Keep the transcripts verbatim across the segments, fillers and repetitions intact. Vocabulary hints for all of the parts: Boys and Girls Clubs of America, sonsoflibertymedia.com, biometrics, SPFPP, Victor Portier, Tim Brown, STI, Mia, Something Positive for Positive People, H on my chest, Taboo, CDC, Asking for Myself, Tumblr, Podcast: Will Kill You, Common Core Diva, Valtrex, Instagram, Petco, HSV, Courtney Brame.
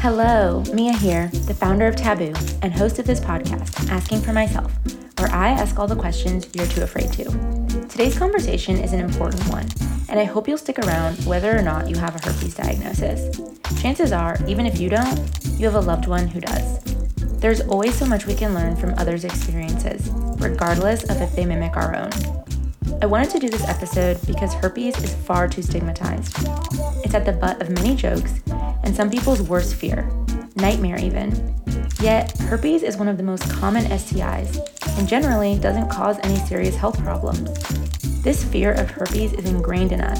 Hello, Mia here, the founder of Taboo and host of this podcast, Asking for Myself, where I ask all the questions you're too afraid to. Today's conversation is an important one, and I hope you'll stick around whether or not you have a herpes diagnosis. Chances are, even if you don't, you have a loved one who does. There's always so much we can learn from others' experiences, regardless of if they mimic our own. I wanted to do this episode because herpes is far too stigmatized. It's at the butt of many jokes and some people's worst fear, nightmare even. Yet, herpes is one of the most common S T Is and generally doesn't cause any serious health problems. This fear of herpes is ingrained in us,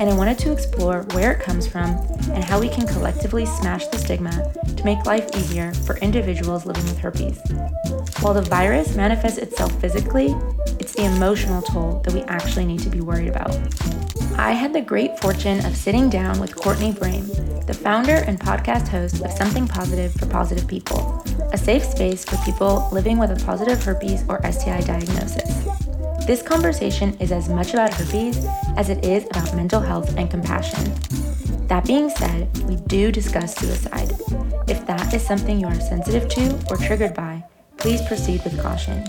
and I wanted to explore where it comes from and how we can collectively smash the stigma to make life easier for individuals living with herpes. While the virus manifests itself physically, it's the emotional toll that we actually need to be worried about. I had the great fortune of sitting down with Courtney Brame, the founder and podcast host of Something Positive for Positive People, a safe space for people living with a positive herpes or S T I diagnosis. This conversation is as much about herpes as it is about mental health and compassion. That being said, we do discuss suicide. If that is something you are sensitive to or triggered by, please proceed with caution.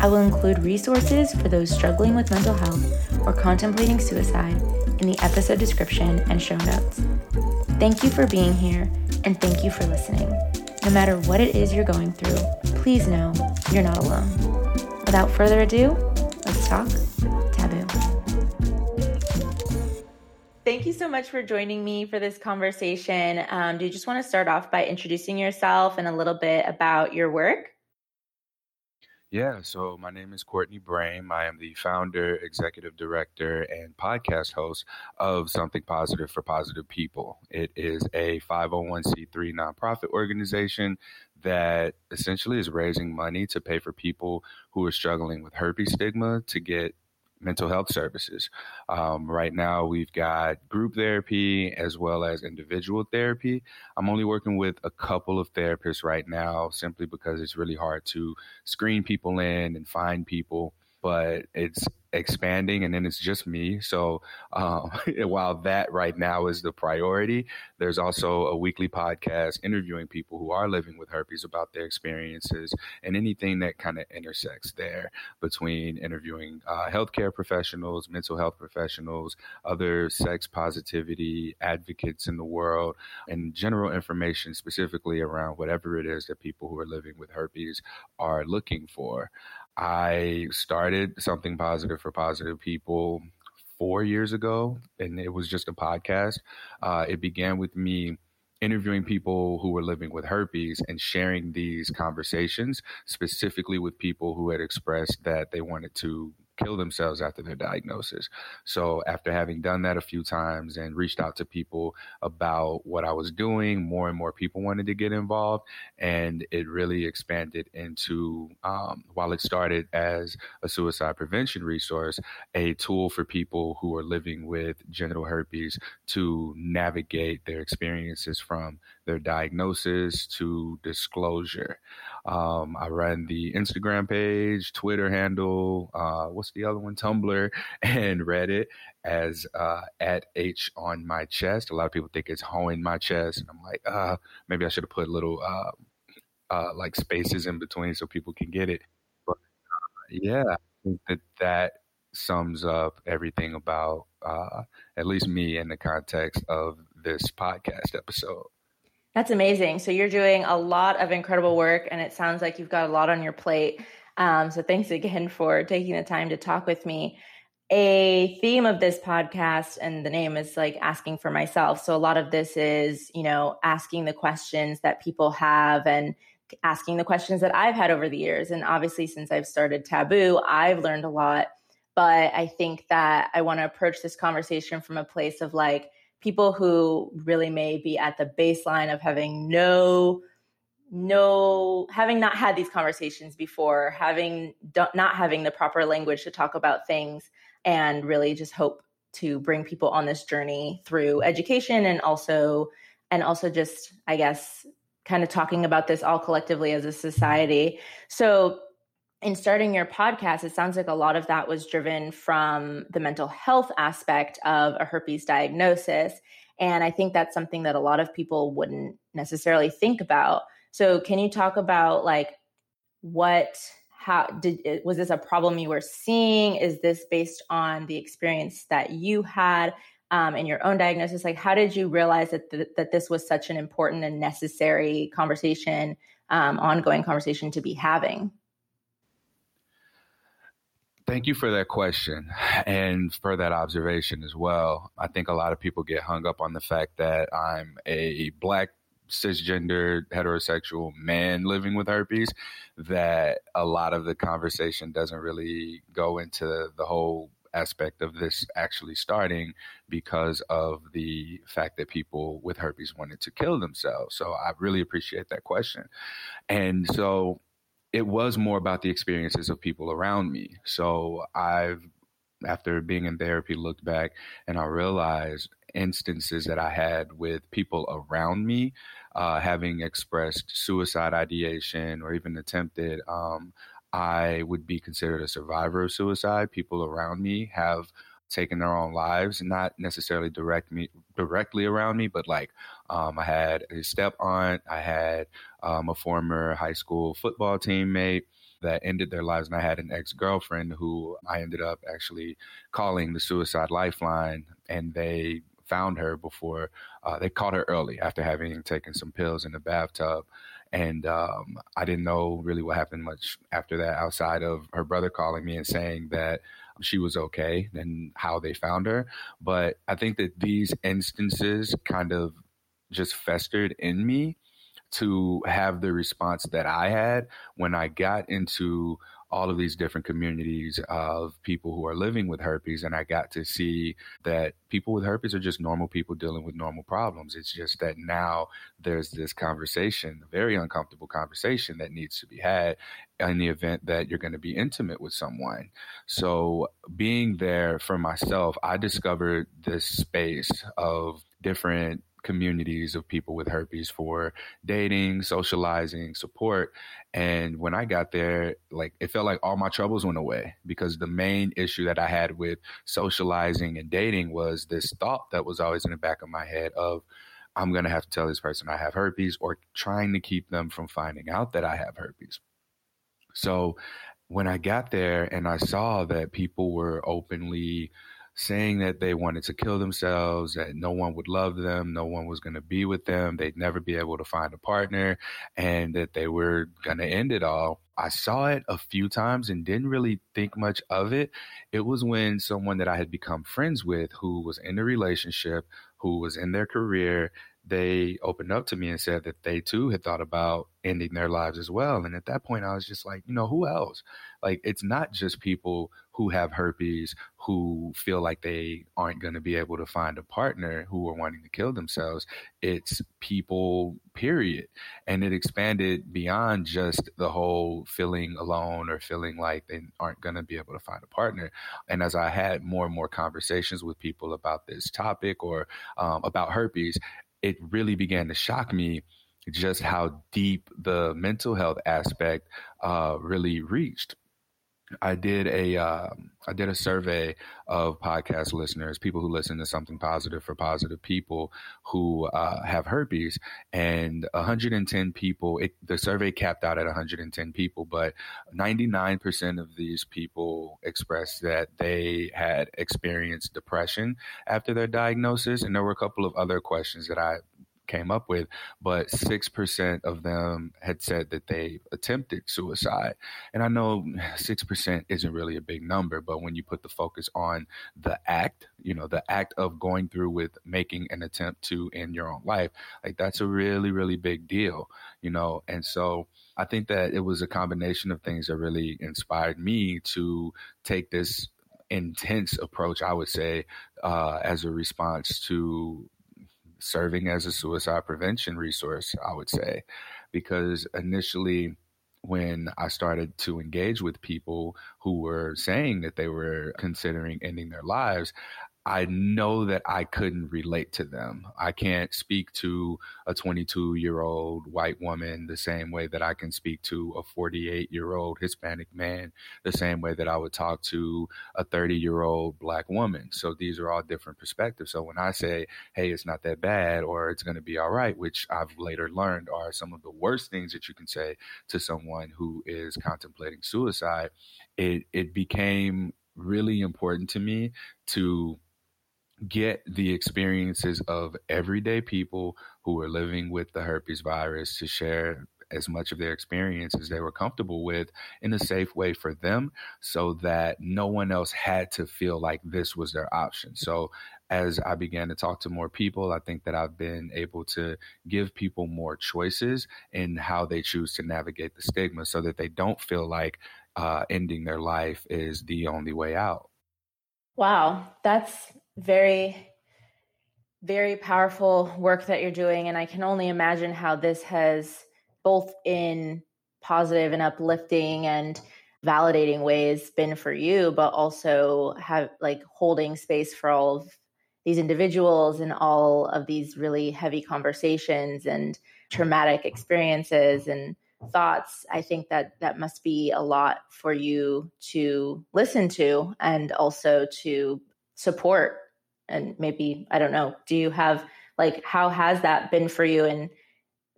I will include resources for those struggling with mental health or contemplating suicide in the episode description and show notes. Thank you for being here, and thank you for listening. No matter what it is you're going through, please know you're not alone. Without further ado, let's talk Taboo. Thank you so much for joining me for this conversation. Um, do you just want to start off by introducing yourself and a little bit about your work? Yeah, so my name is Courtney Brame. I am the founder, executive director, and podcast host of Something Positive for Positive People. It is a five oh one c three nonprofit organization that essentially is raising money to pay for people who are struggling with herpes stigma to get mental health services. Um, right now, we've got group therapy as well as individual therapy. I'm only working with a couple of therapists right now simply because it's really hard to screen people in and find people, but it's expanding and then it's just me. So um, while that right now is the priority, there's also a weekly podcast interviewing people who are living with herpes about their experiences and anything that kind of intersects there between interviewing uh, healthcare professionals, mental health professionals, other sex positivity advocates in the world, and general information specifically around whatever it is that people who are living with herpes are looking for. I started Something Positive for Positive People four years ago, and it was just a podcast. Uh, it began with me interviewing people who were living with herpes and sharing these conversations specifically with people who had expressed that they wanted to kill themselves after their diagnosis. So after having done that a few times and reached out to people about what I was doing, more and more people wanted to get involved. And it really expanded into, um, while it started as a suicide prevention resource, a tool for people who are living with genital herpes to navigate their experiences from their diagnosis to disclosure. Um, I run the Instagram page, Twitter handle, uh, what's the other one? Tumblr and Reddit as uh, at H on my chest. A lot of people think it's H in my chest, and I'm like, uh, maybe I should have put little uh, uh, like spaces in between so people can get it. But uh, yeah, I think that that sums up everything about uh, at least me in the context of this podcast episode. That's amazing. So you're doing a lot of incredible work, and it sounds like you've got a lot on your plate. Um, so thanks again for taking the time to talk with me. A theme of this podcast, and the name is like Asking for Myself. So a lot of this is, you know, asking the questions that people have and asking the questions that I've had over the years. And obviously, since I've started Taboo, I've learned a lot. But I think that I want to approach this conversation from a place of like, people who really may be at the baseline of having no, no, having not had these conversations before, having not having the proper language to talk about things, and really just hope to bring people on this journey through education and also, and also just, I guess, kind of talking about this all collectively as a society. So in starting your podcast, it sounds like a lot of that was driven from the mental health aspect of a herpes diagnosis. And I think that's something that a lot of people wouldn't necessarily think about. So can you talk about like what, how did, was this a problem you were seeing? Is this based on the experience that you had um, in your own diagnosis? Like, how did you realize that th- that this was such an important and necessary conversation, um, ongoing conversation to be having? Thank you for that question and for that observation as well. I think a lot of people get hung up on the fact that I'm a Black cisgender heterosexual man living with herpes, that a lot of the conversation doesn't really go into the whole aspect of this actually starting because of the fact that people with herpes wanted to kill themselves. So I really appreciate that question. And so it was more about the experiences of people around me. So I've, after being in therapy, looked back and I realized instances that I had with people around me uh, having expressed suicide ideation or even attempted. Um, I would be considered a survivor of suicide. People around me have taken their own lives, not necessarily direct me, directly around me, but like um, I had a step aunt, I had um, a former high school football teammate that ended their lives, and I had an ex-girlfriend who I ended up actually calling the suicide lifeline, and they found her before uh, they caught her early after having taken some pills in the bathtub. And um, I didn't know really what happened much after that outside of her brother calling me and saying that she was okay and how they found her. But I think that these instances kind of just festered in me to have the response that I had when I got into all of these different communities of people who are living with herpes. And I got to see that people with herpes are just normal people dealing with normal problems. It's just that now there's this conversation, a very uncomfortable conversation that needs to be had in the event that you're going to be intimate with someone. So being there for myself, I discovered this space of different communities of people with herpes for dating, socializing, support. And when I got there, like it felt like all my troubles went away, because the main issue that I had with socializing and dating was this thought that was always in the back of my head of, I'm going to have to tell this person I have herpes, or trying to keep them from finding out that I have herpes. So when I got there and I saw that people were openly saying that they wanted to kill themselves, that no one would love them, no one was going to be with them, they'd never be able to find a partner, and that they were going to end it all. I saw it a few times and didn't really think much of it. It was when someone that I had become friends with, who was in a relationship, who was in their career, they opened up to me and said that they too had thought about ending their lives as well. And at that point, I was just like, you know, who else? Like, it's not just people who have herpes, who feel like they aren't going to be able to find a partner, who are wanting to kill themselves. It's people, period. And it expanded beyond just the whole feeling alone or feeling like they aren't going to be able to find a partner. And as I had more and more conversations with people about this topic or um, about herpes, it really began to shock me just how deep the mental health aspect uh, really reached. I did a uh, I did a survey of podcast listeners, people who listen to Something Positive for Positive People, who uh, have herpes, and one hundred ten people. It, the survey capped out at one hundred ten people, but ninety-nine percent of these people expressed that they had experienced depression after their diagnosis, and there were a couple of other questions that I came up with, but six percent of them had said that they attempted suicide. And I know six percent isn't really a big number, but when you put the focus on the act, you know, the act of going through with making an attempt to end your own life, like that's a really, really big deal, you know? And so I think that it was a combination of things that really inspired me to take this intense approach, I would say, uh, as a response to serving as a suicide prevention resource, I would say, because initially when I started to engage with people who were saying that they were considering ending their lives, I know that I couldn't relate to them. I can't speak to a twenty-two-year-old white woman the same way that I can speak to a forty-eight-year-old Hispanic man, the same way that I would talk to a thirty-year-old black woman. So these are all different perspectives. So when I say, hey, it's not that bad, or it's going to be all right, which I've later learned are some of the worst things that you can say to someone who is contemplating suicide, it, it became really important to me to get the experiences of everyday people who are living with the herpes virus to share as much of their experience as they were comfortable with in a safe way for them, so that no one else had to feel like this was their option. So as I began to talk to more people, I think that I've been able to give people more choices in how they choose to navigate the stigma, so that they don't feel like uh, ending their life is the only way out. Wow, that's very, very powerful work that you're doing. And I can only imagine how this has, both in positive and uplifting and validating ways, been for you, but also have like holding space for all of these individuals and all of these really heavy conversations and traumatic experiences and thoughts. I think that that must be a lot for you to listen to and also to support. And maybe, I don't know, do you have, like, how has that been for you? And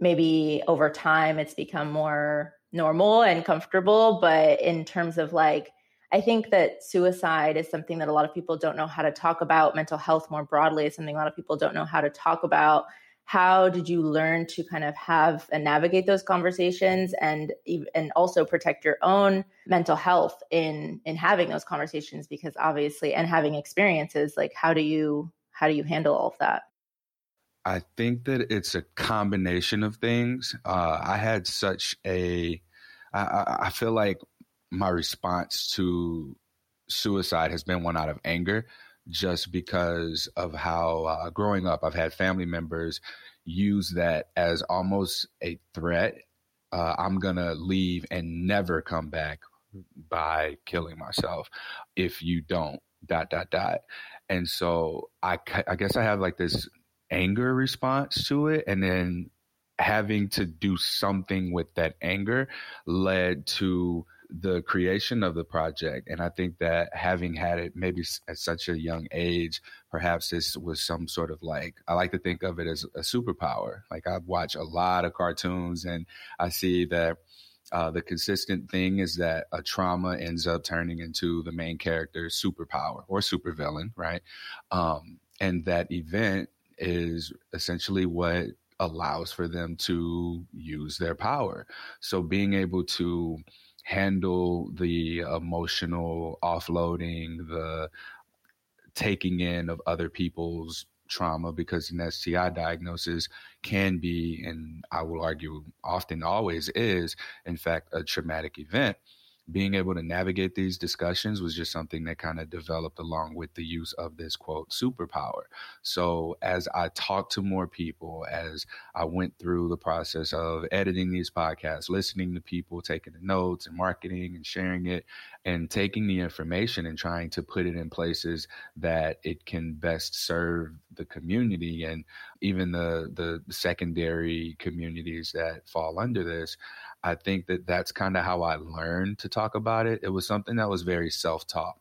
maybe over time it's become more normal and comfortable, but in terms of like, I think that suicide is something that a lot of people don't know how to talk about. Mental health more broadly is something a lot of people don't know how to talk about. How did you learn to kind of have and navigate those conversations and and also protect your own mental health in in having those conversations? Because obviously, and having experiences, like how do you how do you handle all of that? I think that it's a combination of things. Uh, I had such a, I, I feel like my response to suicide has been one out of anger, just because of how uh, growing up, I've had family members use that as almost a threat. Uh, I'm going to leave and never come back by killing myself if you don't, dot, dot, dot. And so I, I guess I have like this anger response to it, and then having to do something with that anger led to the creation of the project. And I think that having had it maybe at such a young age, perhaps this was some sort of like, I like to think of it as a superpower. Like, I watch a lot of cartoons and I see that Uh, the consistent thing is that a trauma ends up turning into the main character's superpower or supervillain, right? Um, and that event is essentially what allows for them to use their power. So being able to handle the emotional offloading, the taking in of other people's trauma, because an S T I diagnosis can be, and I will argue often always is, in fact, a traumatic event. Being able to navigate these discussions was just something that kind of developed along with the use of this, quote, superpower. So as I talked to more people, as I went through the process of editing these podcasts, listening to people, taking the notes and marketing and sharing it, and taking the information and trying to put it in places that it can best serve the community and even the, the secondary communities that fall under this, I think that that's kind of how I learned to talk about it. It was something that was very self-taught,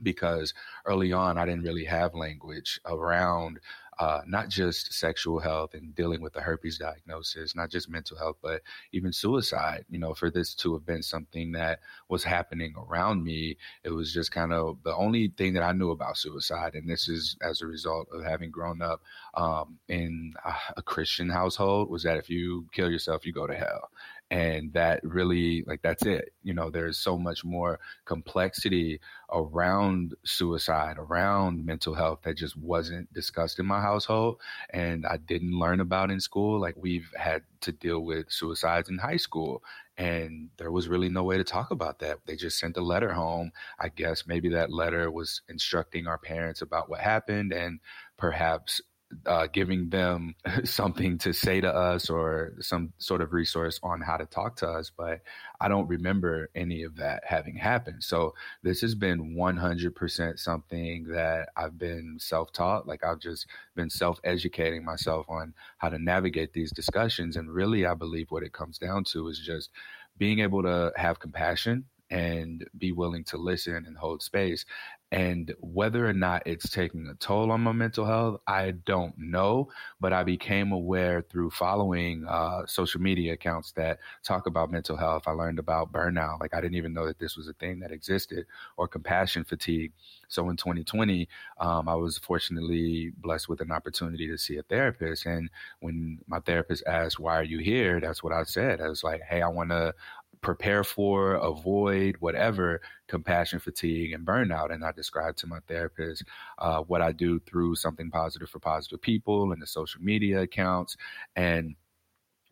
because early on, I didn't really have language around uh, not just sexual health and dealing with the herpes diagnosis, not just mental health, but even suicide. You know, for this to have been something that was happening around me, it was just kind of the only thing that I knew about suicide. And this is as a result of having grown up um, in a Christian household, was that if you kill yourself, you go to hell. And that really, like, that's it. You know, there's so much more complexity around suicide, around mental health, that just wasn't discussed in my household. And I didn't learn about in school. Like, we've had to deal with suicides in high school, and there was really no way to talk about that. They just sent a letter home. I guess maybe that letter was instructing our parents about what happened, and perhaps uh, giving them something to say to us or some sort of resource on how to talk to us. But I don't remember any of that having happened. So this has been one hundred percent something that I've been self-taught. Like I've just been self-educating myself on how to navigate these discussions. And really, I believe what it comes down to is just being able to have compassion and be willing to listen and hold space. And whether or not it's taking a toll on my mental health, I don't know. But I became aware through following uh, social media accounts that talk about mental health. I learned about burnout. Like I didn't even know that this was a thing that existed, or compassion fatigue. So in twenty twenty, um, I was fortunately blessed with an opportunity to see a therapist. And when my therapist asked, "Why are you here?" That's what I said. I was like, "Hey, I want to prepare for, avoid, whatever, compassion fatigue and burnout." And I described to my therapist uh, what I do through Something Positive for Positive People and the social media accounts. And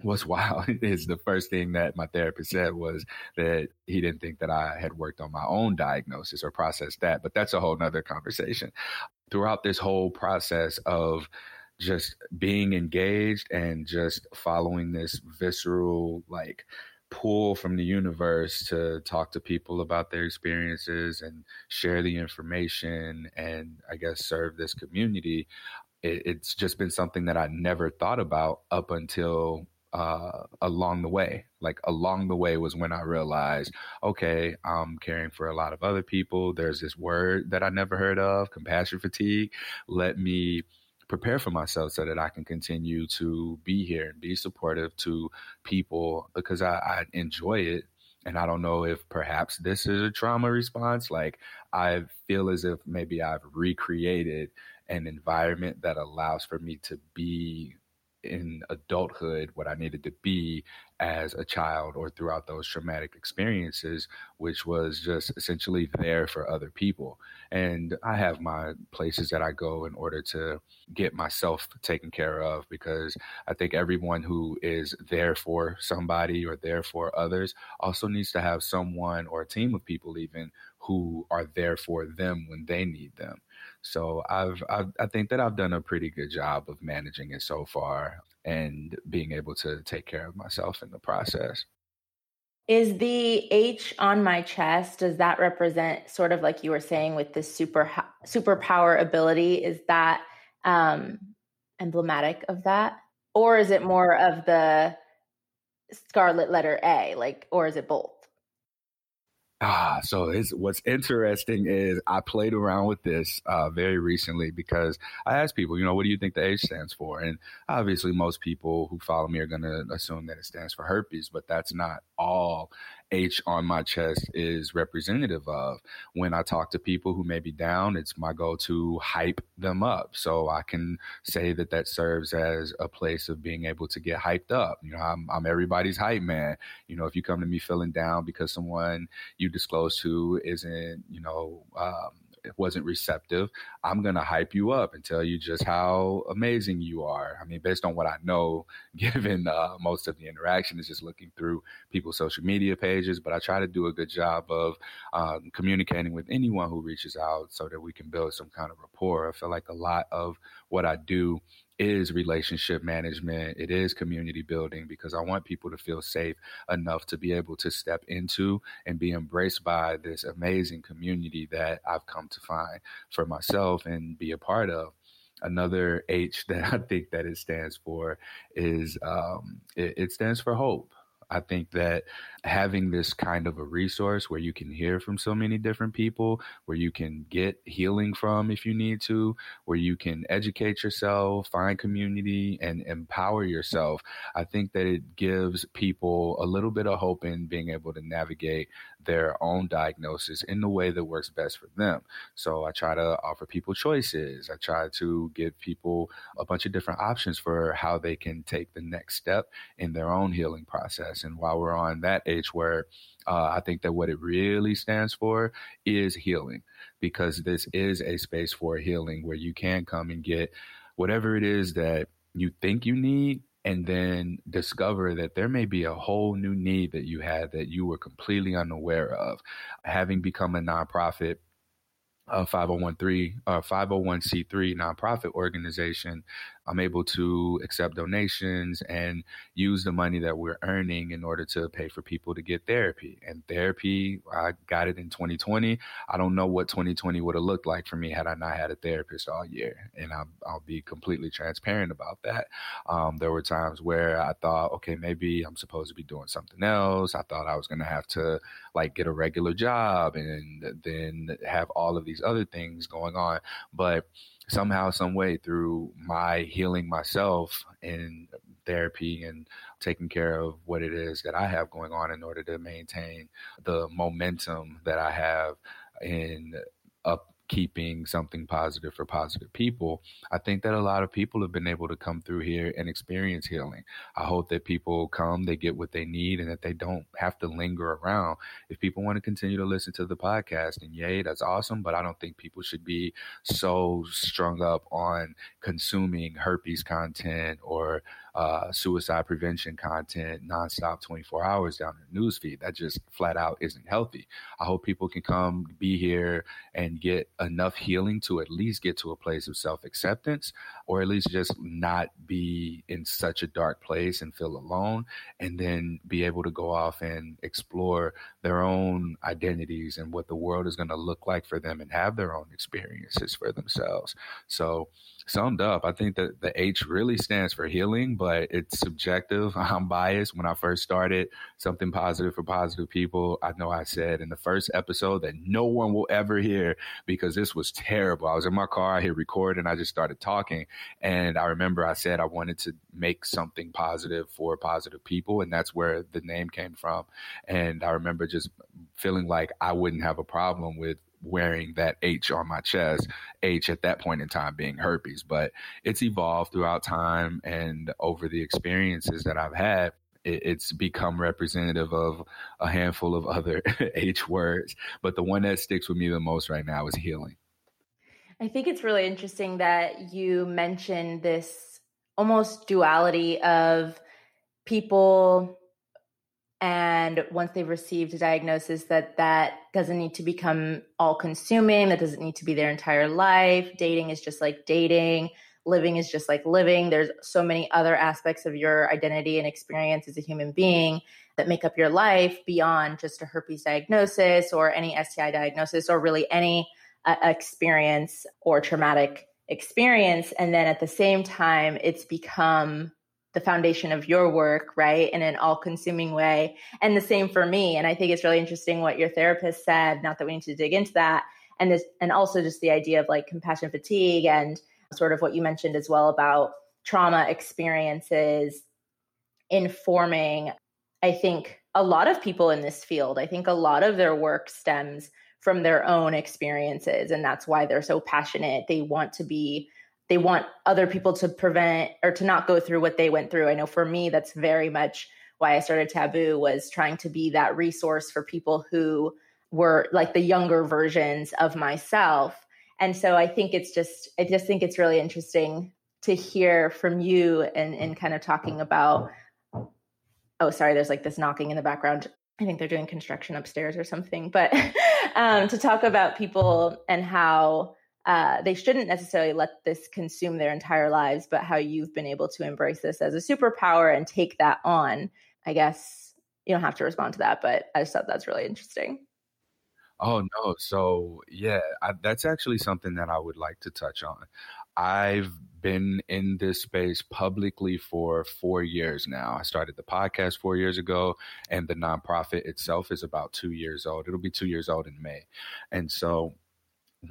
what's wild is the first thing that my therapist said was that he didn't think that I had worked on my own diagnosis or processed that. But that's a whole nother conversation. Throughout this whole process of just being engaged and just following this visceral, like, pull from the universe to talk to people about their experiences and share the information and, I guess, serve this community. It, it's just been something that I never thought about up until uh, along the way. Like along the way was when I realized, okay, I'm caring for a lot of other people. There's this word that I never heard of, compassion fatigue. Let me prepare for myself so that I can continue to be here and be supportive to people, because I, I enjoy it. And I don't know if perhaps this is a trauma response. Like I feel as if maybe I've recreated an environment that allows for me to be in adulthood what I needed to be as a child or throughout those traumatic experiences, which was just essentially there for other people. And I have my places that I go in order to get myself taken care of, because I think everyone who is there for somebody or there for others also needs to have someone or a team of people even who are there for them when they need them. So I've, I've I think that I've done a pretty good job of managing it so far and being able to take care of myself in the process. Is the H on my chest, does that represent sort of like you were saying with this super superpower ability? Is that um, emblematic of that? Or is it more of the scarlet letter A, like, or is it both? Ah, so it's, what's interesting is I played around with this uh, very recently, because I asked people, you know, what do you think the H stands for? And obviously most people who follow me are going to assume that it stands for herpes, but that's not all H on my chest is representative of. When I talk to people who may be down, it's my goal to hype them up. So I can say that that serves as a place of being able to get hyped up. You know, I'm, I'm everybody's hype man. You know, if you come to me feeling down because someone you disclose to isn't, you know, um, it wasn't receptive, I'm going to hype you up and tell you just how amazing you are. I mean, based on what I know, given uh, most of the interaction is just looking through people's social media pages, but I try to do a good job of um, communicating with anyone who reaches out so that we can build some kind of rapport. I feel like a lot of what I do is relationship management. It is community building, because I want people to feel safe enough to be able to step into and be embraced by this amazing community that I've come to find for myself and be a part of. Another H that I think that it stands for is um, it, it stands for hope. I think that having this kind of a resource where you can hear from so many different people, where you can get healing from if you need to, where you can educate yourself, find community, and empower yourself, I think that it gives people a little bit of hope in being able to navigate their own diagnosis in the way that works best for them. So I try to offer people choices. I try to give people a bunch of different options for how they can take the next step in their own healing process. And while we're on that H word, uh, I think that what it really stands for is healing, because this is a space for healing where you can come and get whatever it is that you think you need, and then discover that there may be a whole new need that you had that you were completely unaware of. Having become a nonprofit, a five oh one c three nonprofit organization, I'm able to accept donations and use the money that we're earning in order to pay for people to get therapy. And therapy, I got it in twenty twenty. I don't know what twenty twenty would have looked like for me had I not had a therapist all year. And I'll, I'll be completely transparent about that. Um, there were times where I thought, okay, maybe I'm supposed to be doing something else. I thought I was going to have to like get a regular job and then have all of these other things going on. But somehow, some way, through my healing myself in therapy and taking care of what it is that I have going on in order to maintain the momentum that I have in upkeeping something positive for positive people, I think that a lot of people have been able to come through here and experience healing. I hope that people come, they get what they need, and that they don't have to linger around. If people want to continue to listen to the podcast, and yay, that's awesome, but I don't think people should be so strung up on consuming herpes content or uh, suicide prevention content nonstop twenty-four hours down their newsfeed. That just flat out isn't healthy. I hope people can come be here and get enough healing to at least get to a place of self-acceptance, or at least just not be in such a dark place and feel alone, and then be able to go off and explore their own identities and what the world is going to look like for them and have their own experiences for themselves. So summed up, I think that the H really stands for healing, but it's subjective. I'm biased. When I first started Something Positive for Positive People, I know I said in the first episode that no one will ever hear because this was terrible. I was in my car, I hit record, and I just started talking. And I remember I said I wanted to make something positive for positive people, and that's where the name came from. And I remember just feeling like I wouldn't have a problem with wearing that H on my chest, H at that point in time being herpes. But it's evolved throughout time, and over the experiences that I've had, it's become representative of a handful of other H words. But the one that sticks with me the most right now is healing. I think it's really interesting that you mentioned this almost duality of people, and once they've received a diagnosis, that that doesn't need to become all consuming. That doesn't need to be their entire life. Dating is just like dating. Living is just like living. There's so many other aspects of your identity and experience as a human being that make up your life beyond just a herpes diagnosis or any S T I diagnosis or really any uh, experience or traumatic experience. And then at the same time, it's become the foundation of your work, right? In an all-consuming way. And the same for me. And I think it's really interesting what your therapist said, not that we need to dig into that. And this, and also just the idea of like compassion fatigue and sort of what you mentioned as well about trauma experiences informing, I think, a lot of people in this field. I think a lot of their work stems from their own experiences. And that's why they're so passionate. They want to be They want other people to prevent or to not go through what they went through. I know for me, that's very much why I started Taboo, was trying to be that resource for people who were like the younger versions of myself. And so I think it's just, I just think it's really interesting to hear from you and, and kind of talking about, oh, sorry, there's like this knocking in the background. I think they're doing construction upstairs or something, but um, to talk about people and how Uh, they shouldn't necessarily let this consume their entire lives, but how you've been able to embrace this as a superpower and take that on. I guess you don't have to respond to that, but I just thought that's really interesting. Oh, no. So, yeah, I, that's actually something that I would like to touch on. I've been in this space publicly for four years now. I started the podcast four years ago, and the nonprofit itself is about two years old. It'll be two years old in May. And so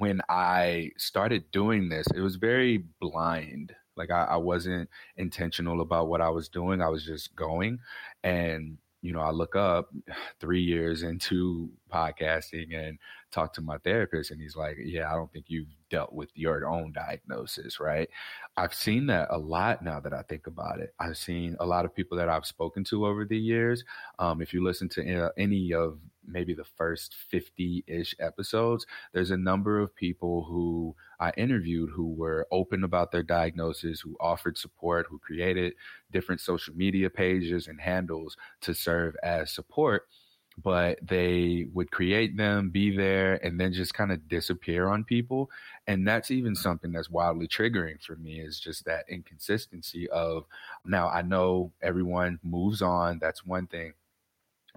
when I started doing this, it was very blind. Like I, I wasn't intentional about what I was doing. I was just going. And, you know, I look up three years into podcasting and talk to my therapist, and he's like, yeah, I don't think you've dealt with your own diagnosis, right? I've seen that a lot now that I think about it. I've seen a lot of people that I've spoken to over the years. Um, if you listen to any of maybe the first fifty-ish episodes, there's a number of people who I interviewed who were open about their diagnosis, who offered support, who created different social media pages and handles to serve as support. but they would create them, be there, and then just kind of disappear on people. And that's even something that's wildly triggering for me, is just that inconsistency of, now I know everyone moves on, that's one thing,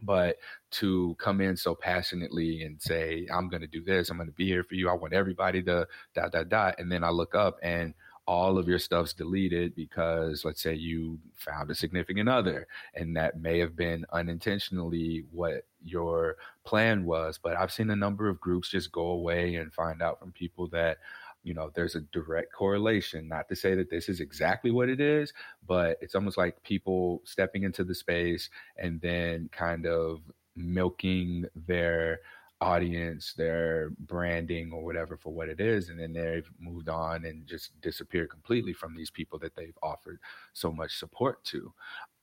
but to come in so passionately and say, I'm going to do this, I'm going to be here for you, I want everybody to dot, dot, dot. And then I look up and all of your stuff's deleted because, let's say, you found a significant other, and that may have been unintentionally what your plan was. But I've seen a number of groups just go away and find out from people that, you know, there's a direct correlation. Not to say that this is exactly what it is, but it's almost like people stepping into the space and then kind of milking their audience, their branding or whatever for what it is, and then they've moved on and just disappeared completely from these people that they've offered so much support to.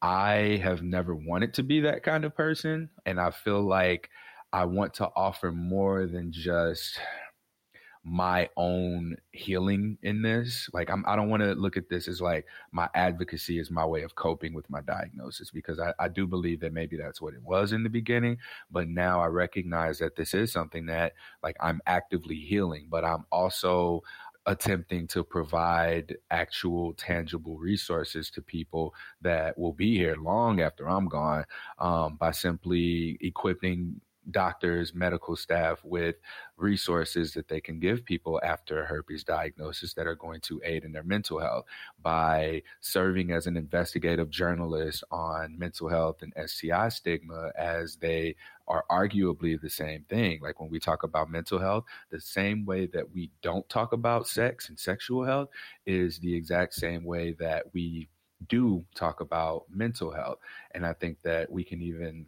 I have never wanted to be that kind of person, and I feel like I want to offer more than just my own healing in this. Like, I'm, I don't want to look at this as like my advocacy is my way of coping with my diagnosis, because I, I do believe that maybe that's what it was in the beginning. But now I recognize that this is something that, like, I'm actively healing, but I'm also attempting to provide actual tangible resources to people that will be here long after I'm gone, um, by simply equipping doctors, medical staff with resources that they can give people after a herpes diagnosis that are going to aid in their mental health, by serving as an investigative journalist on mental health and S T I stigma, as they are arguably the same thing. Like, when we talk about mental health, the same way that we don't talk about sex and sexual health is the exact same way that we do talk about mental health. And I think that we can even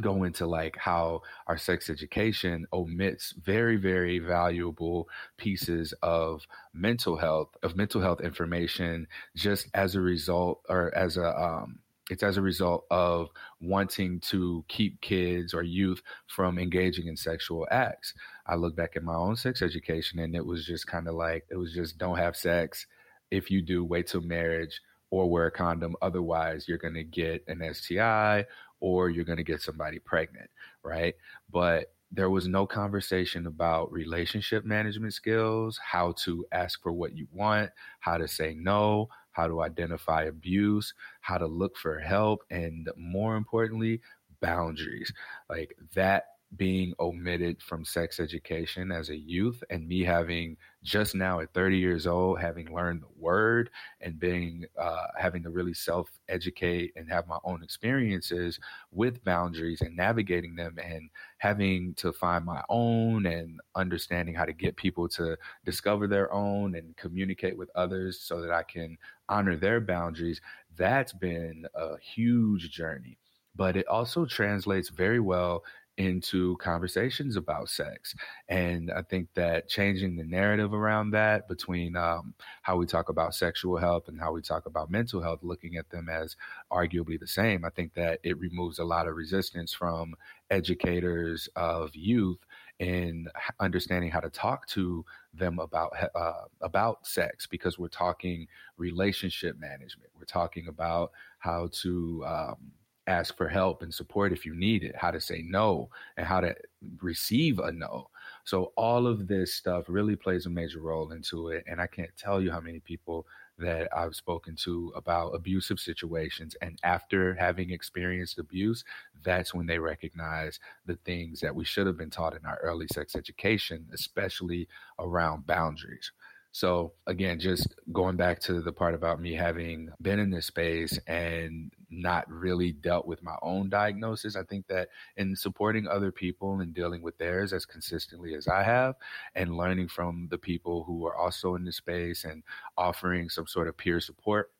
go into like how our sex education omits very, very valuable pieces of mental health, of mental health information, just as a result, or as a, um, it's as a result of wanting to keep kids or youth from engaging in sexual acts. I look back at my own sex education, and it was just kind of like, it was just don't have sex. If you do, wait till marriage, or wear a condom. Otherwise, you're going to get an S T I, or you're going to get somebody pregnant, right? But there was no conversation about relationship management skills, how to ask for what you want, how to say no, how to identify abuse, how to look for help, and more importantly, boundaries. Like, that being omitted from sex education as a youth, and me having just now at thirty years old, having learned the word and being, uh, having to really self-educate and have my own experiences with boundaries and navigating them, and having to find my own, and understanding how to get people to discover their own and communicate with others so that I can honor their boundaries. That's been a huge journey, but it also translates very well into conversations about sex. And I think that changing the narrative around that, between um, how we talk about sexual health and how we talk about mental health, looking at them as arguably the same, I think that it removes a lot of resistance from educators of youth in understanding how to talk to them about uh, about sex, because we're talking relationship management. We're talking about how to um, ask for help and support if you need it, how to say no, and how to receive a no. So all of this stuff really plays a major role into it. And I can't tell you how many people that I've spoken to about abusive situations, and after having experienced abuse, that's when they recognize the things that we should have been taught in our early sex education, especially around boundaries. So again, just going back to the part about me having been in this space and not really dealt with my own diagnosis, I think that in supporting other people and dealing with theirs as consistently as I have, and learning from the people who are also in this space and offering some sort of peer support,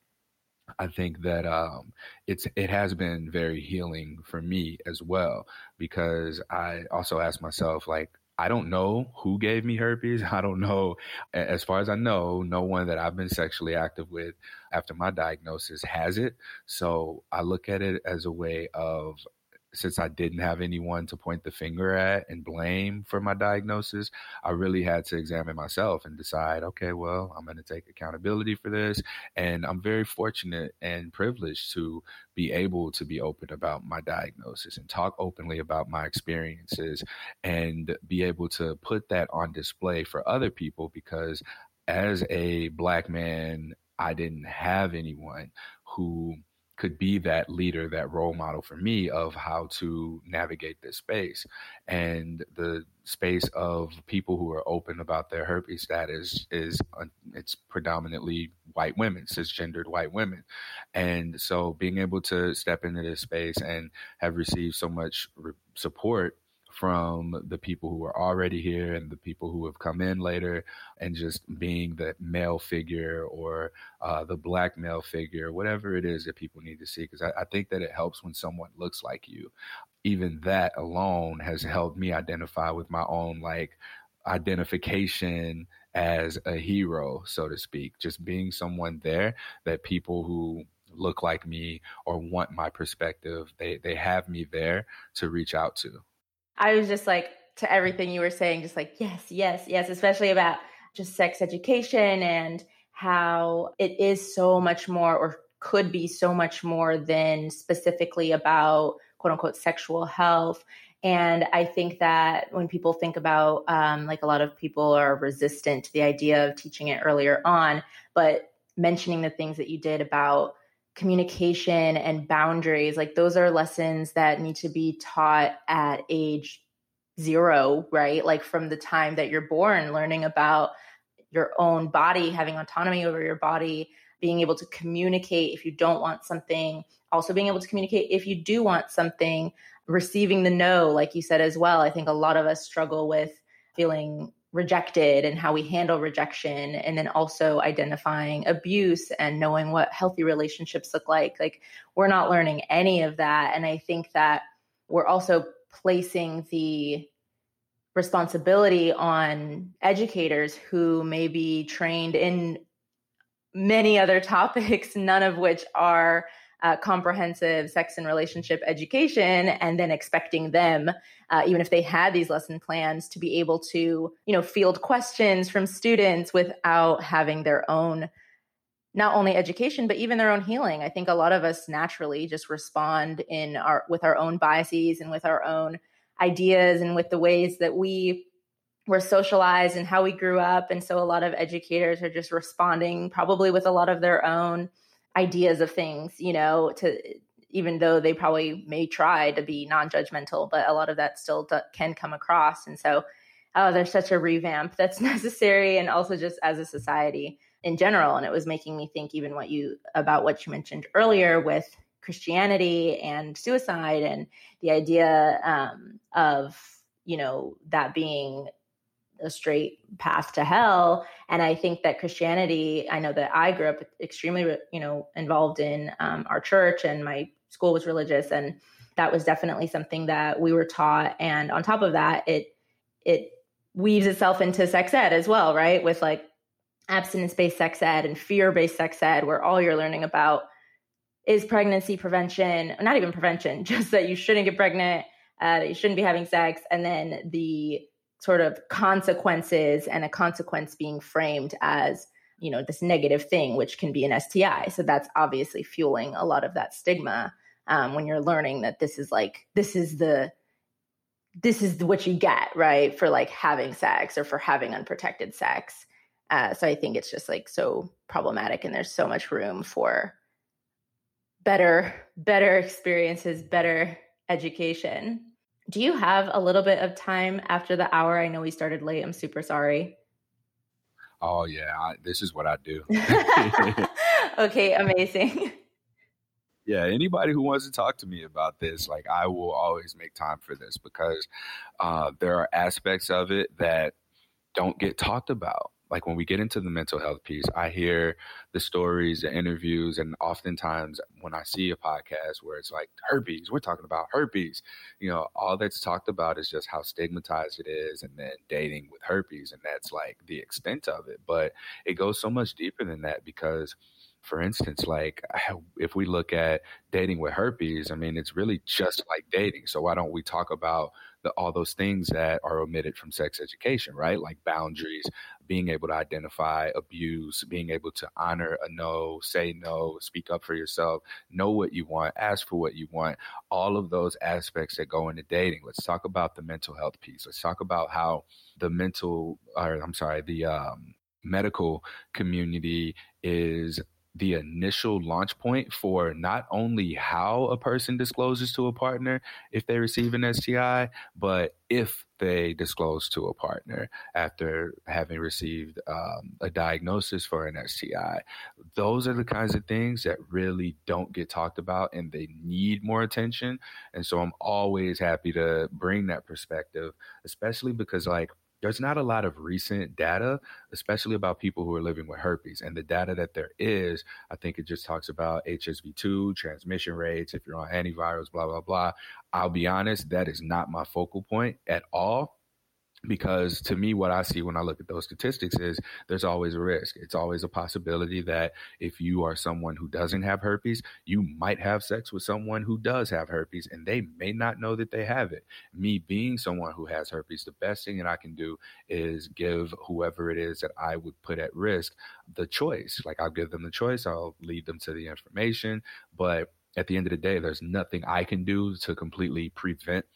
I think that um, it's it has been very healing for me as well, because I also ask myself, like, I don't know who gave me herpes. I don't know. As far as I know, no one that I've been sexually active with after my diagnosis has it. So I look at it as a way of since I didn't have anyone to point the finger at and blame for my diagnosis, I really had to examine myself and decide, okay, well, I'm going to take accountability for this. And I'm very fortunate and privileged to be able to be open about my diagnosis and talk openly about my experiences and be able to put that on display for other people, because as a Black man, I didn't have anyone who could be that leader, that role model for me of how to navigate this space. And the space of people who are open about their herpes status is, uh, it's predominantly white women, cisgendered white women. And so being able to step into this space and have received so much re- support from the people who are already here and the people who have come in later, and just being the male figure or uh, the Black male figure, whatever it is that people need to see. Because I, I think that it helps when someone looks like you. Even that alone has helped me identify with my own like identification as a hero, so to speak. Just being someone there that people who look like me or want my perspective, they they have me there to reach out to. I was just like, to everything you were saying, just like, yes, yes, yes, especially about just sex education and how it is so much more, or could be so much more than specifically about quote unquote sexual health. And I think that when people think about um, like a lot of people are resistant to the idea of teaching it earlier on, but mentioning the things that you did about communication and boundaries, like those are lessons that need to be taught at age zero, right? Like from the time that you're born, learning about your own body, having autonomy over your body, being able to communicate if you don't want something, also being able to communicate if you do want something, receiving the no, like you said as well. I think a lot of us struggle with feeling rejected and how we handle rejection, and then also identifying abuse and knowing what healthy relationships look like. Like we're not learning any of that. And I think that we're also placing the responsibility on educators who may be trained in many other topics, none of which are Uh, comprehensive sex and relationship education, and then expecting them, uh, even if they had these lesson plans, to be able to, you know, field questions from students without having their own, not only education, but even their own healing. I think a lot of us naturally just respond in our, with our own biases and with our own ideas and with the ways that we were socialized and how we grew up. And so a lot of educators are just responding probably with a lot of their own ideas of things, you know, to, even though they probably may try to be non-judgmental, but a lot of that still do, can come across. And so, oh, there's such a revamp that's necessary. And also just as a society in general. And it was making me think even what you, about what you mentioned earlier with Christianity and suicide and the idea um, of, you know, that being a straight path to hell. And I think that Christianity, I know that I grew up extremely, you know, involved in um, our church, and my school was religious. And that was definitely something that we were taught. And on top of that, it, it weaves itself into sex ed as well, right? With like abstinence-based sex ed and fear-based sex ed, where all you're learning about is pregnancy prevention, not even prevention, just that you shouldn't get pregnant, uh, that you shouldn't be having sex. And then the sort of consequences, and a consequence being framed as, you know, this negative thing, which can be an S T I. So that's obviously fueling a lot of that stigma um, when you're learning that this is like, this is the, this is what you get, right? For like having sex or for having unprotected sex. Uh, so I think it's just like so problematic, and there's so much room for better, better experiences, better education. Do you have a little bit of time after the hour? I know we started late. I'm super sorry. Oh, yeah. I, this is what I do. Okay, amazing. Yeah, anybody who wants to talk to me about this, like I will always make time for this, because uh, there are aspects of it that don't get talked about. Like when we get into the mental health piece, I hear the stories, the interviews, and oftentimes when I see a podcast where it's like herpes, we're talking about herpes, you know, all that's talked about is just how stigmatized it is, and then dating with herpes. And that's like the extent of it. But it goes so much deeper than that, because for instance, like if we look at dating with herpes, I mean, it's really just like dating. So why don't we talk about the, all those things that are omitted from sex education, right? Like boundaries, being able to identify abuse, being able to honor a no, say no, speak up for yourself, know what you want, ask for what you want, all of those aspects that go into dating. Let's talk about the mental health piece. Let's talk about how the mental, or I'm sorry, the um, medical community is the initial launch point for not only how a person discloses to a partner if they receive an S T I, but if they disclose to a partner after having received um, a diagnosis for an S T I. Those are the kinds of things that really don't get talked about and they need more attention. And so I'm always happy to bring that perspective, especially because like, there's not a lot of recent data, especially about people who are living with herpes. And the data that there is, I think it just talks about H S V two, transmission rates, if you're on antivirals, blah, blah, blah. I'll be honest, that is not my focal point at all. Because to me, what I see when I look at those statistics is there's always a risk. It's always a possibility that if you are someone who doesn't have herpes, you might have sex with someone who does have herpes and they may not know that they have it. Me being someone who has herpes, the best thing that I can do is give whoever it is that I would put at risk the choice. Like I'll give them the choice. I'll lead them to the information. But at the end of the day, there's nothing I can do to completely prevent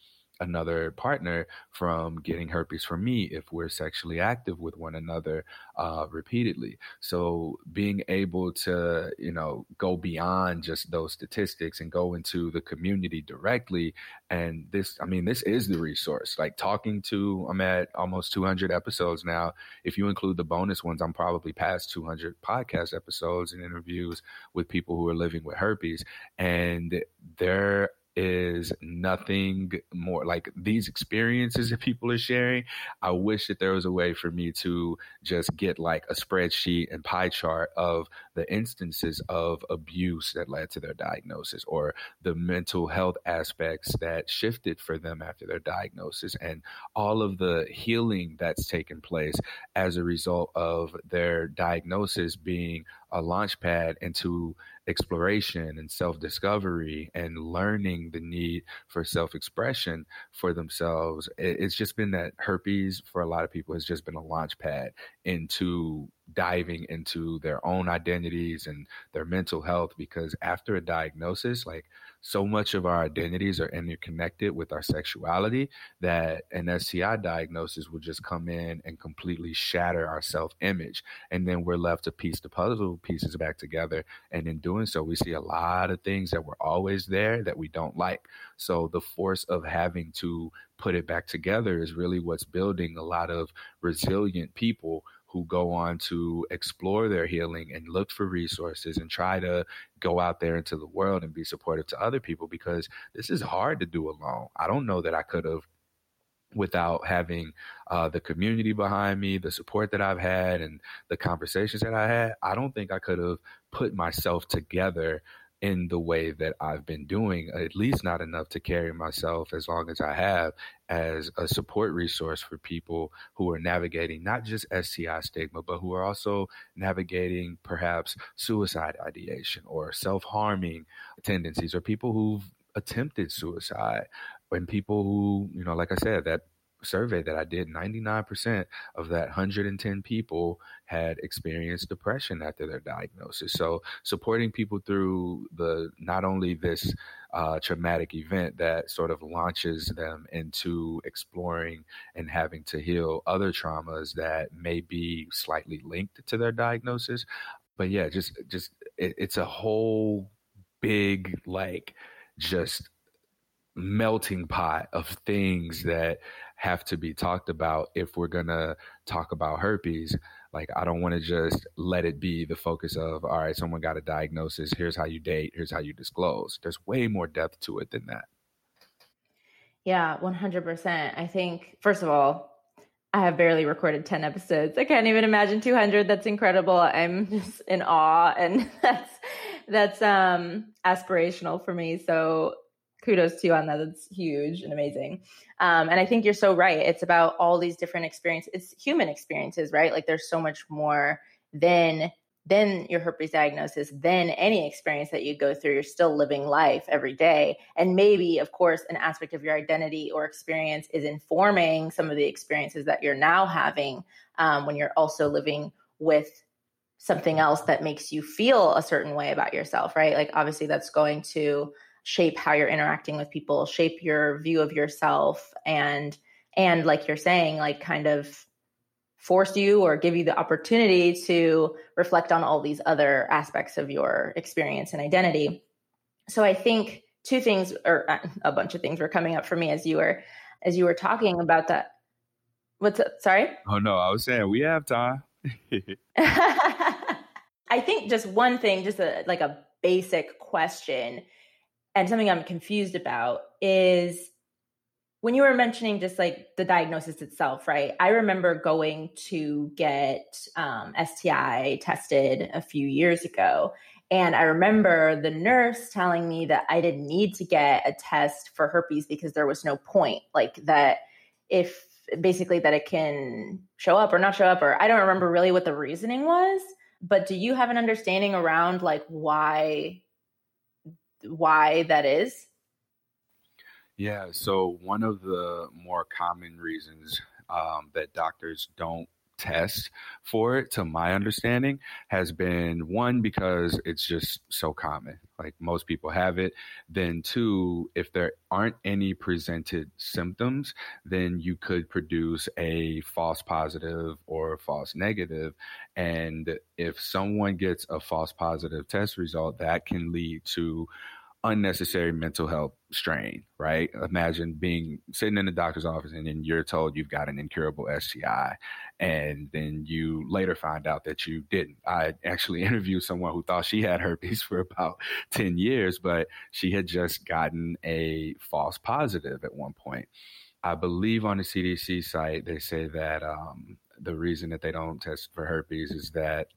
another partner from getting herpes from me if we're sexually active with one another uh, repeatedly. So being able to, you know, go beyond just those statistics and go into the community directly. And this, I mean, this is the resource, like talking to, I'm at almost two hundred episodes now. If you include the bonus ones, I'm probably past two hundred podcast episodes and interviews with people who are living with herpes. And they're is nothing more like these experiences that people are sharing. I wish that there was a way for me to just get like a spreadsheet and pie chart of the instances of abuse that led to their diagnosis or the mental health aspects that shifted for them after their diagnosis and all of the healing that's taken place as a result of their diagnosis being a launch pad into exploration and self-discovery and learning the need for self-expression for themselves. It's just been that herpes for a lot of people has just been a launch pad into diving into their own identities and their mental health, because after a diagnosis, like so much of our identities are interconnected with our sexuality that an S T I diagnosis will just come in and completely shatter our self-image. And then we're left to piece the puzzle pieces back together. And in doing so, we see a lot of things that were always there that we don't like. So the force of having to put it back together is really what's building a lot of resilient people who go on to explore their healing and look for resources and try to go out there into the world and be supportive to other people, because this is hard to do alone. I don't know that I could have without having uh, the community behind me, the support that I've had and the conversations that I had. I don't think I could have put myself together in the way that I've been doing, at least not enough to carry myself as long as I have as a support resource for people who are navigating not just S T I stigma, but who are also navigating perhaps suicide ideation or self-harming tendencies, or people who've attempted suicide, and people who, you know, like I said, that survey that I did, ninety-nine percent of that one hundred ten people had experienced depression after their diagnosis. So supporting people through the not only this uh, traumatic event that sort of launches them into exploring and having to heal other traumas that may be slightly linked to their diagnosis. But yeah, just just it, it's a whole big like just melting pot of things that have to be talked about if we're going to talk about herpes. Like, I don't want to just let it be the focus of, all right, someone got a diagnosis. Here's how you date. Here's how you disclose. There's way more depth to it than that. Yeah, one hundred percent. I think, first of all, I have barely recorded ten episodes. I can't even imagine two hundred. That's incredible. I'm just in awe. And that's, that's um, aspirational for me. So kudos to you on that. That's huge and amazing. Um, and I think you're so right. It's about all these different experiences. It's human experiences, right? Like there's so much more than then your herpes diagnosis, then any experience that you go through, you're still living life every day. And maybe, of course, an aspect of your identity or experience is informing some of the experiences that you're now having um, when you're also living with something else that makes you feel a certain way about yourself, right? Like, obviously, that's going to shape how you're interacting with people, shape your view of yourself, and and like you're saying, like kind of force you or give you the opportunity to reflect on all these other aspects of your experience and identity. So I think two things, or a bunch of things, were coming up for me as you were as you were talking about that. What's that? Sorry? Oh no, I was saying we have time. I think just one thing, just a, like a basic question, and something I'm confused about is when you were mentioning just like the diagnosis itself, right? I remember going to get um, S T I tested a few years ago. And I remember the nurse telling me that I didn't need to get a test for herpes because there was no point. Like that if basically that it can show up or not show up, or I don't remember really what the reasoning was, but do you have an understanding around like why, why that is? Yeah, so one of the more common reasons um, that doctors don't test for it, to my understanding, has been one, because it's just so common. Like most people have it. Then two, if there aren't any presented symptoms, then you could produce a false positive or false negative. And if someone gets a false positive test result, that can lead to unnecessary mental health strain, right? Imagine being sitting in the doctor's office and then you're told you've got an incurable S T I, and then you later find out that you didn't. I actually interviewed someone who thought she had herpes for about ten years, but she had just gotten a false positive at one point. I believe on the C D C site, they say that um, the reason that they don't test for herpes is that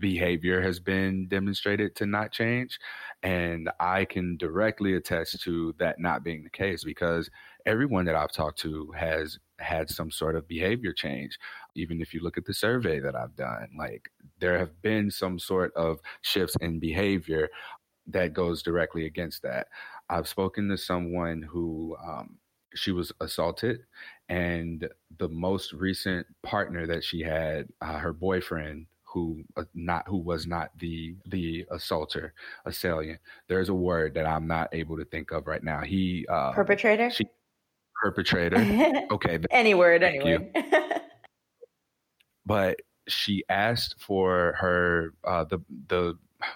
behavior has been demonstrated to not change. And I can directly attest to that not being the case, because everyone that I've talked to has had some sort of behavior change. Even if you look at the survey that I've done, like there have been some sort of shifts in behavior that goes directly against that. I've spoken to someone who, um, she was assaulted, and the most recent partner that she had, uh, her boyfriend, who uh, not who was not the the assaulter, assailant. There's a word that I'm not able to think of right now. He uh, perpetrator. She, perpetrator. Okay. Any word. Any word. But she asked for her uh, the the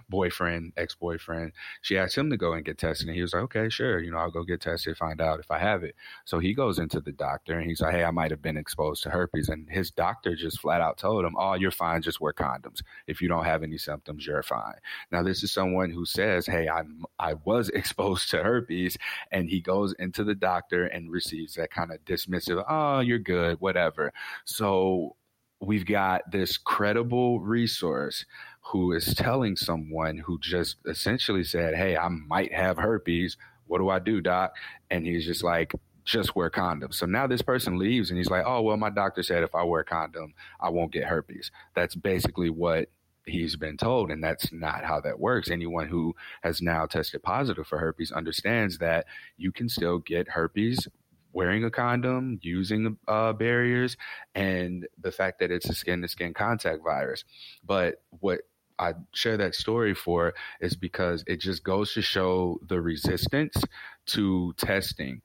boyfriend, ex-boyfriend. She asked him to go and get tested, and he was like, "Okay, sure. You know, I'll go get tested, find out if I have it." So he goes into the doctor, and he's like, "Hey, I might have been exposed to herpes." And his doctor just flat out told him, "Oh, you're fine. Just wear condoms. If you don't have any symptoms, you're fine." Now, this is someone who says, "Hey, I'm I was exposed to herpes," and he goes into the doctor and receives that kind of dismissive, "Oh, you're good, whatever." So we've got this credible resource who is telling someone who just essentially said, "Hey, I might have herpes. What do I do, doc?" And he's just like, "Just wear condoms." So now this person leaves and he's like, "Oh, well, my doctor said if I wear a condom, I won't get herpes." That's basically what he's been told. And that's not how that works. Anyone who has now tested positive for herpes understands that you can still get herpes wearing a condom, using uh, barriers, and the fact that it's a skin-to-skin contact virus. But what I share that story for is because it just goes to show the resistance to testing.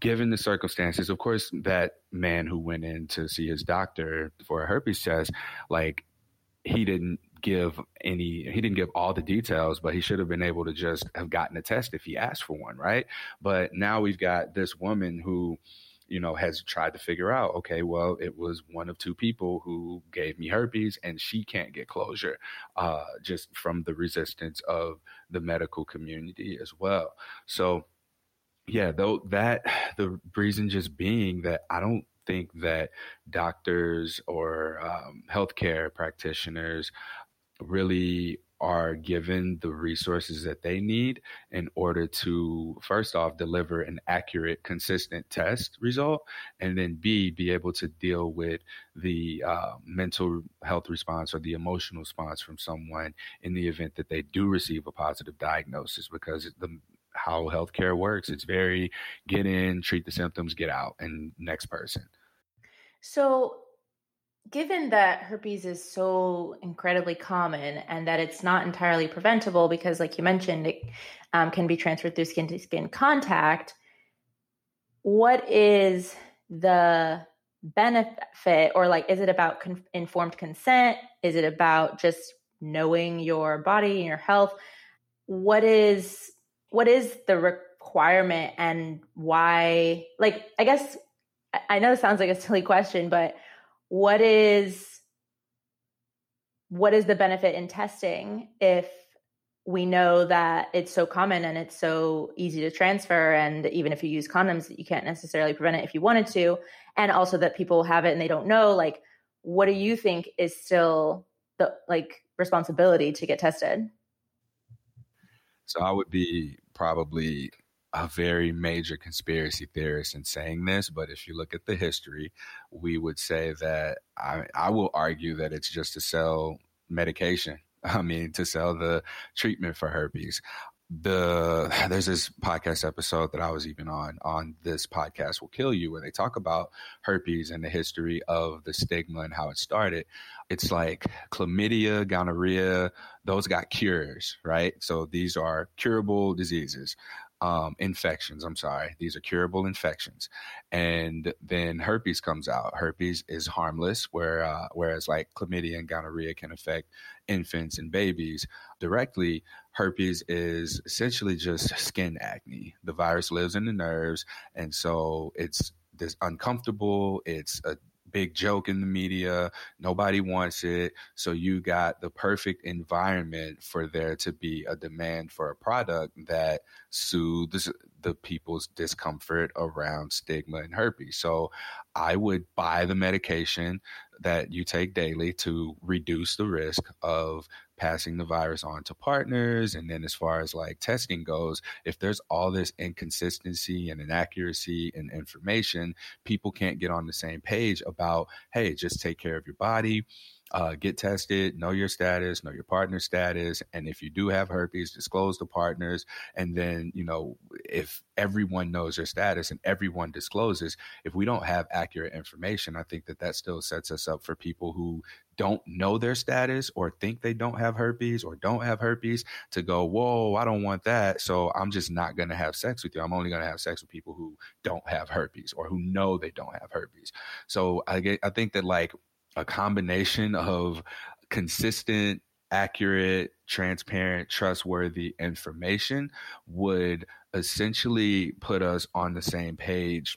Given the circumstances, of course, that man who went in to see his doctor for a herpes test, like he didn't give any, he didn't give all the details, but he should have been able to just have gotten a test if he asked for one, right? But now we've got this woman who, you know, has tried to figure out, okay, well, it was one of two people who gave me herpes, and she can't get closure uh, just from the resistance of the medical community as well. So yeah, though that the reason just being that I don't think that doctors or um, healthcare practitioners really are given the resources that they need in order to, first off, deliver an accurate, consistent test result, and then B, be able to deal with the uh, mental health response or the emotional response from someone in the event that they do receive a positive diagnosis, because the how healthcare works, it's very get in, treat the symptoms, get out, and next person. So given that herpes is so incredibly common and that it's not entirely preventable because, like you mentioned, it um, can be transferred through skin-to-skin contact, what is the benefit, or like, is it about con- informed consent? Is it about just knowing your body and your health? What is what is the requirement, and why? Like, I guess, I know it sounds like a silly question, but What is what is the benefit in testing if we know that it's so common and it's so easy to transfer, and even if you use condoms, that you can't necessarily prevent it if you wanted to, and also that people have it and they don't know? Like, what do you think is still the like responsibility to get tested? So I would be probably a very major conspiracy theorist in saying this, but if you look at the history, we would say that I, I will argue that it's just to sell medication. I mean, to sell the treatment for herpes. The there's this podcast episode that I was even on, on This Podcast Will Kill You, where they talk about herpes and the history of the stigma and how it started. It's like chlamydia, gonorrhea, those got cures, right? So these are curable diseases. Um, infections, I'm sorry. These are curable infections. And then herpes comes out. Herpes is harmless, where, uh, whereas like chlamydia and gonorrhea can affect infants and babies directly. Herpes is essentially just skin acne. The virus lives in the nerves. And so it's this uncomfortable, it's a big joke in the media. Nobody wants it. So you got the perfect environment for there to be a demand for a product that soothes the people's discomfort around stigma and herpes. So I would buy the medication that you take daily to reduce the risk of passing the virus on to partners. And then as far as like testing goes, if there's all this inconsistency and inaccuracy in information, people can't get on the same page about, hey, just take care of your body, uh, get tested, know your status, know your partner status. And if you do have herpes, disclose to partners. And then, you know, if everyone knows your status and everyone discloses, if we don't have accurate information, I think that that still sets us up for people who don't know their status or think they don't have herpes or don't have herpes to go, whoa, I don't want that. So I'm just not going to have sex with you. I'm only going to have sex with people who don't have herpes or who know they don't have herpes. So I get, I think that like a combination of consistent, accurate, transparent, trustworthy information would essentially put us on the same page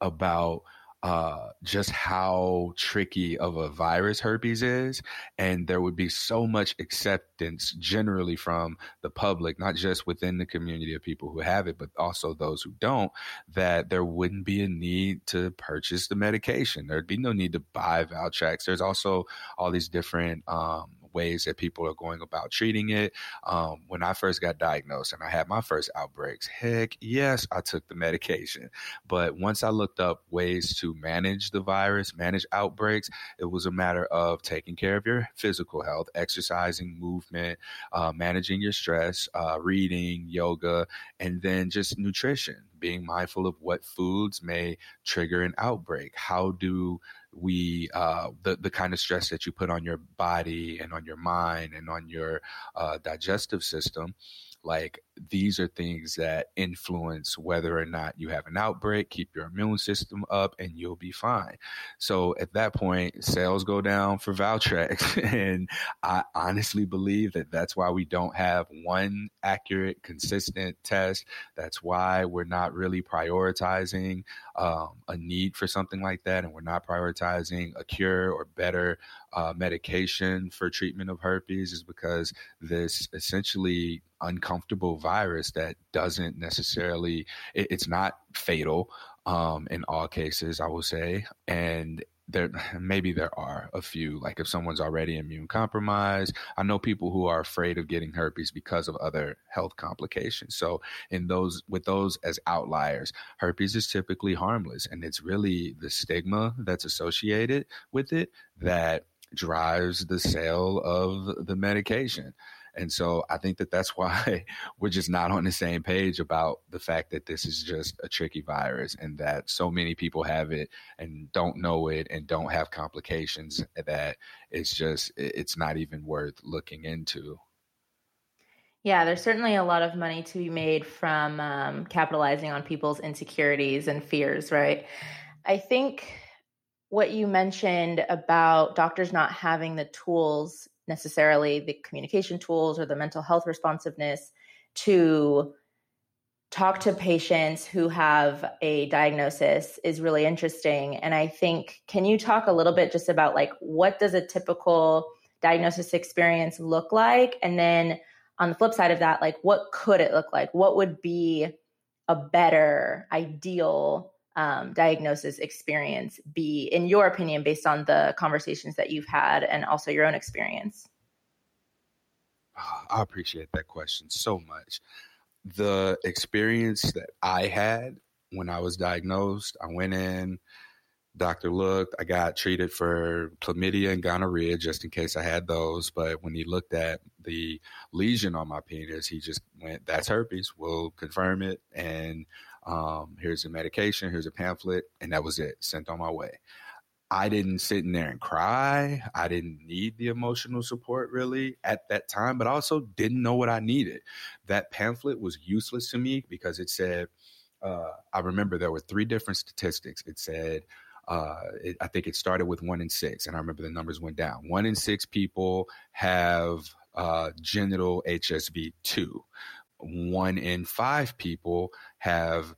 about Uh, just how tricky of a virus herpes is. And there would be so much acceptance generally from the public, not just within the community of people who have it, but also those who don't, that there wouldn't be a need to purchase the medication. There'd be no need to buy Valtrex. There's also all these different um, ways that people are going about treating it. Um, when I first got diagnosed and I had my first outbreaks, heck yes, I took the medication. But once I looked up ways to manage the virus, manage outbreaks, it was a matter of taking care of your physical health, exercising, movement, uh, managing your stress, uh, reading, yoga, and then just nutrition, being mindful of what foods may trigger an outbreak. How do we, uh, the, the kind of stress that you put on your body and on your mind and on your uh, digestive system, like these are things that influence whether or not you have an outbreak. Keep your immune system up and you'll be fine. So at that point, sales go down for Valtrex. And I honestly believe that that's why we don't have one accurate, consistent test. That's why we're not really prioritizing um, a need for something like that. And we're not prioritizing a cure or better uh, medication for treatment of herpes, is because this essentially uncomfortable virus that doesn't necessarily, it, it's not fatal, um, in all cases, I will say. And there maybe there are a few, like if someone's already immune compromised. I know people who are afraid of getting herpes because of other health complications. So in those, with those as outliers, herpes is typically harmless, and it's really the stigma that's associated with it that drives the sale of the medication. And so I think that that's why we're just not on the same page about the fact that this is just a tricky virus, and that so many people have it and don't know it and don't have complications, that it's just, it's not even worth looking into. Yeah, there's certainly a lot of money to be made from um, capitalizing on people's insecurities and fears, right? I think what you mentioned about doctors not having the tools necessarily, the communication tools or the mental health responsiveness to talk to patients who have a diagnosis is really interesting. And I think, can you talk a little bit just about like, what does a typical diagnosis experience look like? And then on the flip side of that, like, what could it look like? What would be a better ideal Um, diagnosis experience be, in your opinion, based on the conversations that you've had and also your own experience? I appreciate that question so much. The experience that I had when I was diagnosed, I went in, doctor looked, I got treated for chlamydia and gonorrhea just in case I had those. But when he looked at the lesion on my penis, he just went, that's herpes. We'll confirm it. And Um, here's the medication, here's a pamphlet, and that was it. Sent on my way. I didn't sit in there and cry. I didn't need the emotional support really at that time, but also didn't know what I needed. That pamphlet was useless to me because it said, uh, I remember there were three different statistics. It said, uh, it, I think it started with one in six, and I remember the numbers went down. One in six people have uh, genital H S V two. One in five people have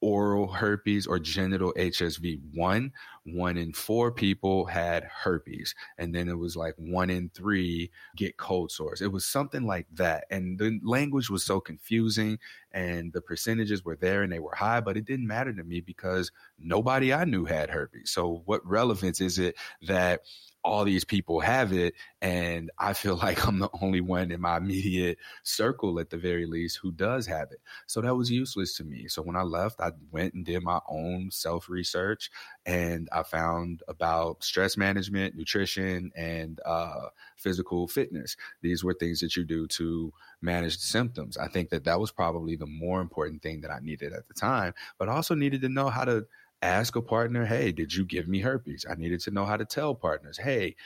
oral herpes or genital H S V one. One in four people had herpes. And then it was like one in three get cold sores. It was something like that. And the language was so confusing, and the percentages were there and they were high, but it didn't matter to me because nobody I knew had herpes. So what relevance is it that all these people have it, and I feel like I'm the only one in my immediate circle, at the very least, who does have it? So that was useless to me. So when I left, I went and did my own self-research, and I found about stress management, nutrition, and uh, physical fitness. These were things that you do to manage the symptoms. I think that that was probably the more important thing that I needed at the time, but I also needed to know how to ask a partner, hey, did you give me herpes? I needed to know how to tell partners, hey,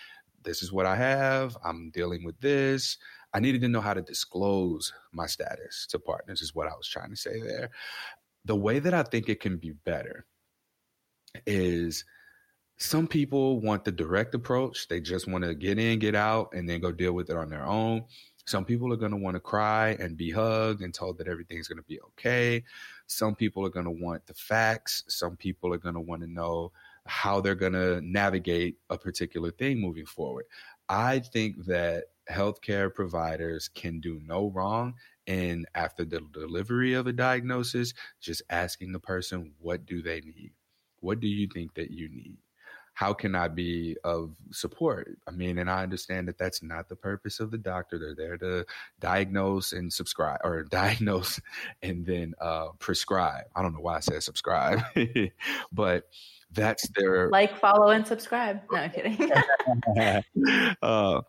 this is what I have. I'm dealing with this. I needed to know how to disclose my status to partners is what I was trying to say there. The way that I think it can be better is some people want the direct approach. They just want to get in, get out, and then go deal with it on their own. Some people are going to want to cry and be hugged and told that everything's going to be okay. Some people are going to want the facts. Some people are going to want to know how they're going to navigate a particular thing moving forward. I think that healthcare providers can do no wrong in, after the delivery of a diagnosis, just asking the person, what do they need? What do you think that you need? How can I be of support? I mean, and I understand that that's not the purpose of the doctor. They're there to diagnose and subscribe, or diagnose and then uh, prescribe. I don't know why I said subscribe, but that's their... Like, follow, and subscribe. No, I'm kidding. uh,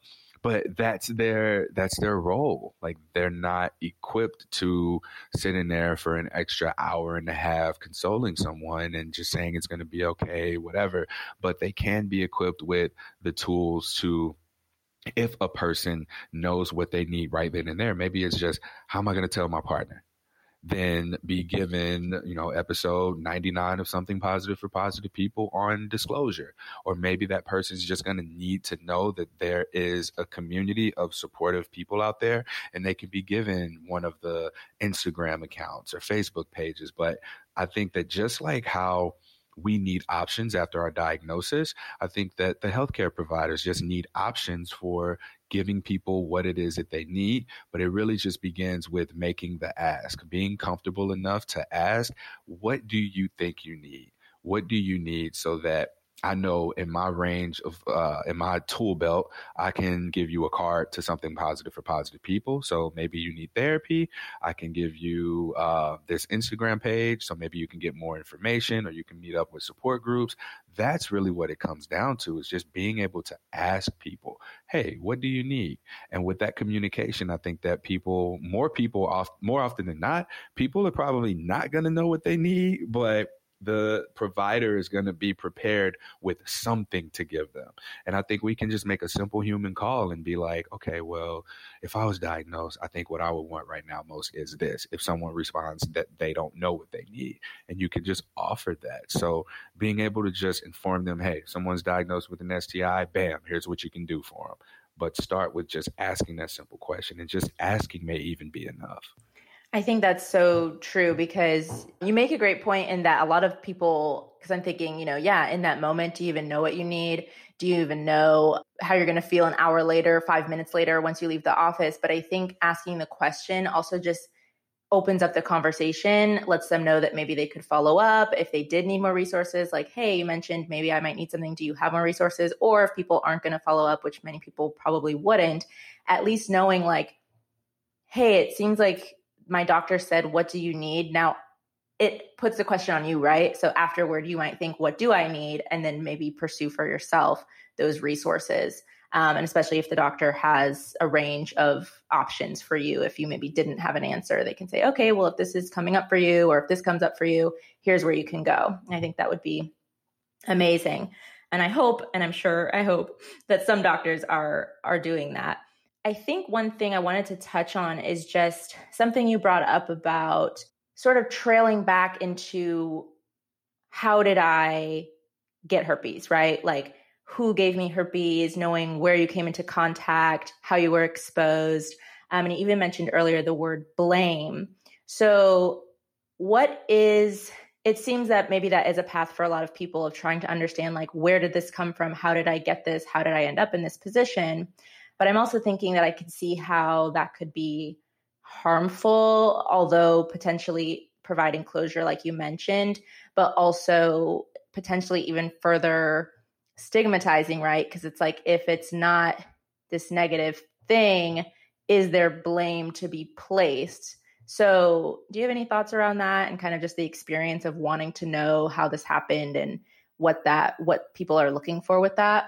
but that's their, that's their role. Like, they're not equipped to sit in there for an extra hour and a half consoling someone and just saying it's going to be okay, whatever. But they can be equipped with the tools to, if a person knows what they need right then and there, maybe it's just, how am I going to tell my partner? Then be given, you know, episode ninety-nine of Something Positive for Positive People on disclosure. Or maybe that person's just going to need to know that there is a community of supportive people out there, and they can be given one of the Instagram accounts or Facebook pages. But I think that just like how we need options after our diagnosis, I think that the healthcare providers just need options for giving people what it is that they need, but it really just begins with making the ask, being comfortable enough to ask, what do you think you need? What do you need so that I know in my range of, uh, in my tool belt, I can give you a card to Something Positive for Positive People. So maybe you need therapy. I can give you uh, this Instagram page. So maybe you can get more information or you can meet up with support groups. That's really what it comes down to, is just being able to ask people, hey, what do you need? And with that communication, I think that people, more people, off, more often than not, people are probably not going to know what they need, but the provider is going to be prepared with something to give them. And I think we can just make a simple human call and be like, okay, well, if I was diagnosed, I think what I would want right now most is this. If someone responds that they don't know what they need, and you can just offer that. So being able to just inform them, hey, someone's diagnosed with an S T I, bam, here's what you can do for them. But start with just asking that simple question, and just asking may even be enough. I think that's so true, because you make a great point in that a lot of people, because I'm thinking, you know, yeah, in that moment, do you even know what you need? Do you even know how you're going to feel an hour later, five minutes later, once you leave the office? But I think asking the question also just opens up the conversation, lets them know that maybe they could follow up if they did need more resources, like, hey, you mentioned maybe I might need something. Do you have more resources? Or if people aren't going to follow up, which many people probably wouldn't, at least knowing like, hey, it seems like my doctor said, what do you need? Now it puts the question on you, right? So afterward, you might think, what do I need? And then maybe pursue for yourself those resources. Um, and especially if the doctor has a range of options for you, if you maybe didn't have an answer, they can say, okay, well, if this is coming up for you, or if this comes up for you, here's where you can go. And I think that would be amazing. And I hope, and I'm sure, I hope that some doctors are, are doing that. I think one thing I wanted to touch on is just something you brought up about sort of trailing back into how did I get herpes, right? Like who gave me herpes, knowing where you came into contact, how you were exposed. Um, and you even mentioned earlier the word blame. So what is, it seems that maybe that is a path for a lot of people of trying to understand like, where did this come from? How did I get this? How did I end up in this position? But I'm also thinking that I could see how that could be harmful, although potentially providing closure, like you mentioned, but also potentially even further stigmatizing, right? Because it's like, if it's not this negative thing, is there blame to be placed? So do you have any thoughts around that, and kind of just the experience of wanting to know how this happened and what that, what people are looking for with that?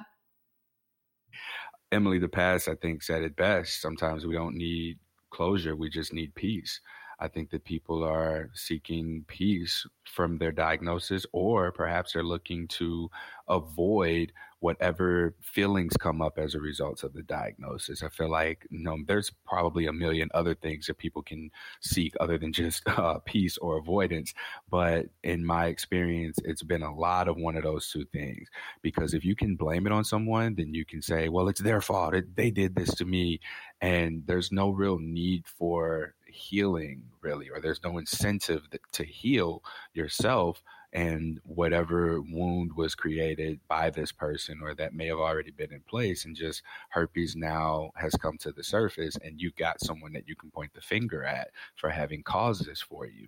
Emily the Past, I think, said it best. Sometimes we don't need closure. We just need peace. I think that people are seeking peace from their diagnosis, or perhaps they're looking to avoid whatever feelings come up as a result of the diagnosis. I feel like, you know, there's probably a million other things that people can seek other than just uh, peace or avoidance. But in my experience, it's been a lot of one of those two things, because if you can blame it on someone, then you can say, well, it's their fault. It, they did this to me. And there's no real need for healing, really, or there's no incentive that, to heal yourself and whatever wound was created by this person, or that may have already been in place, and just herpes now has come to the surface, and you've got someone that you can point the finger at for having caused this for you.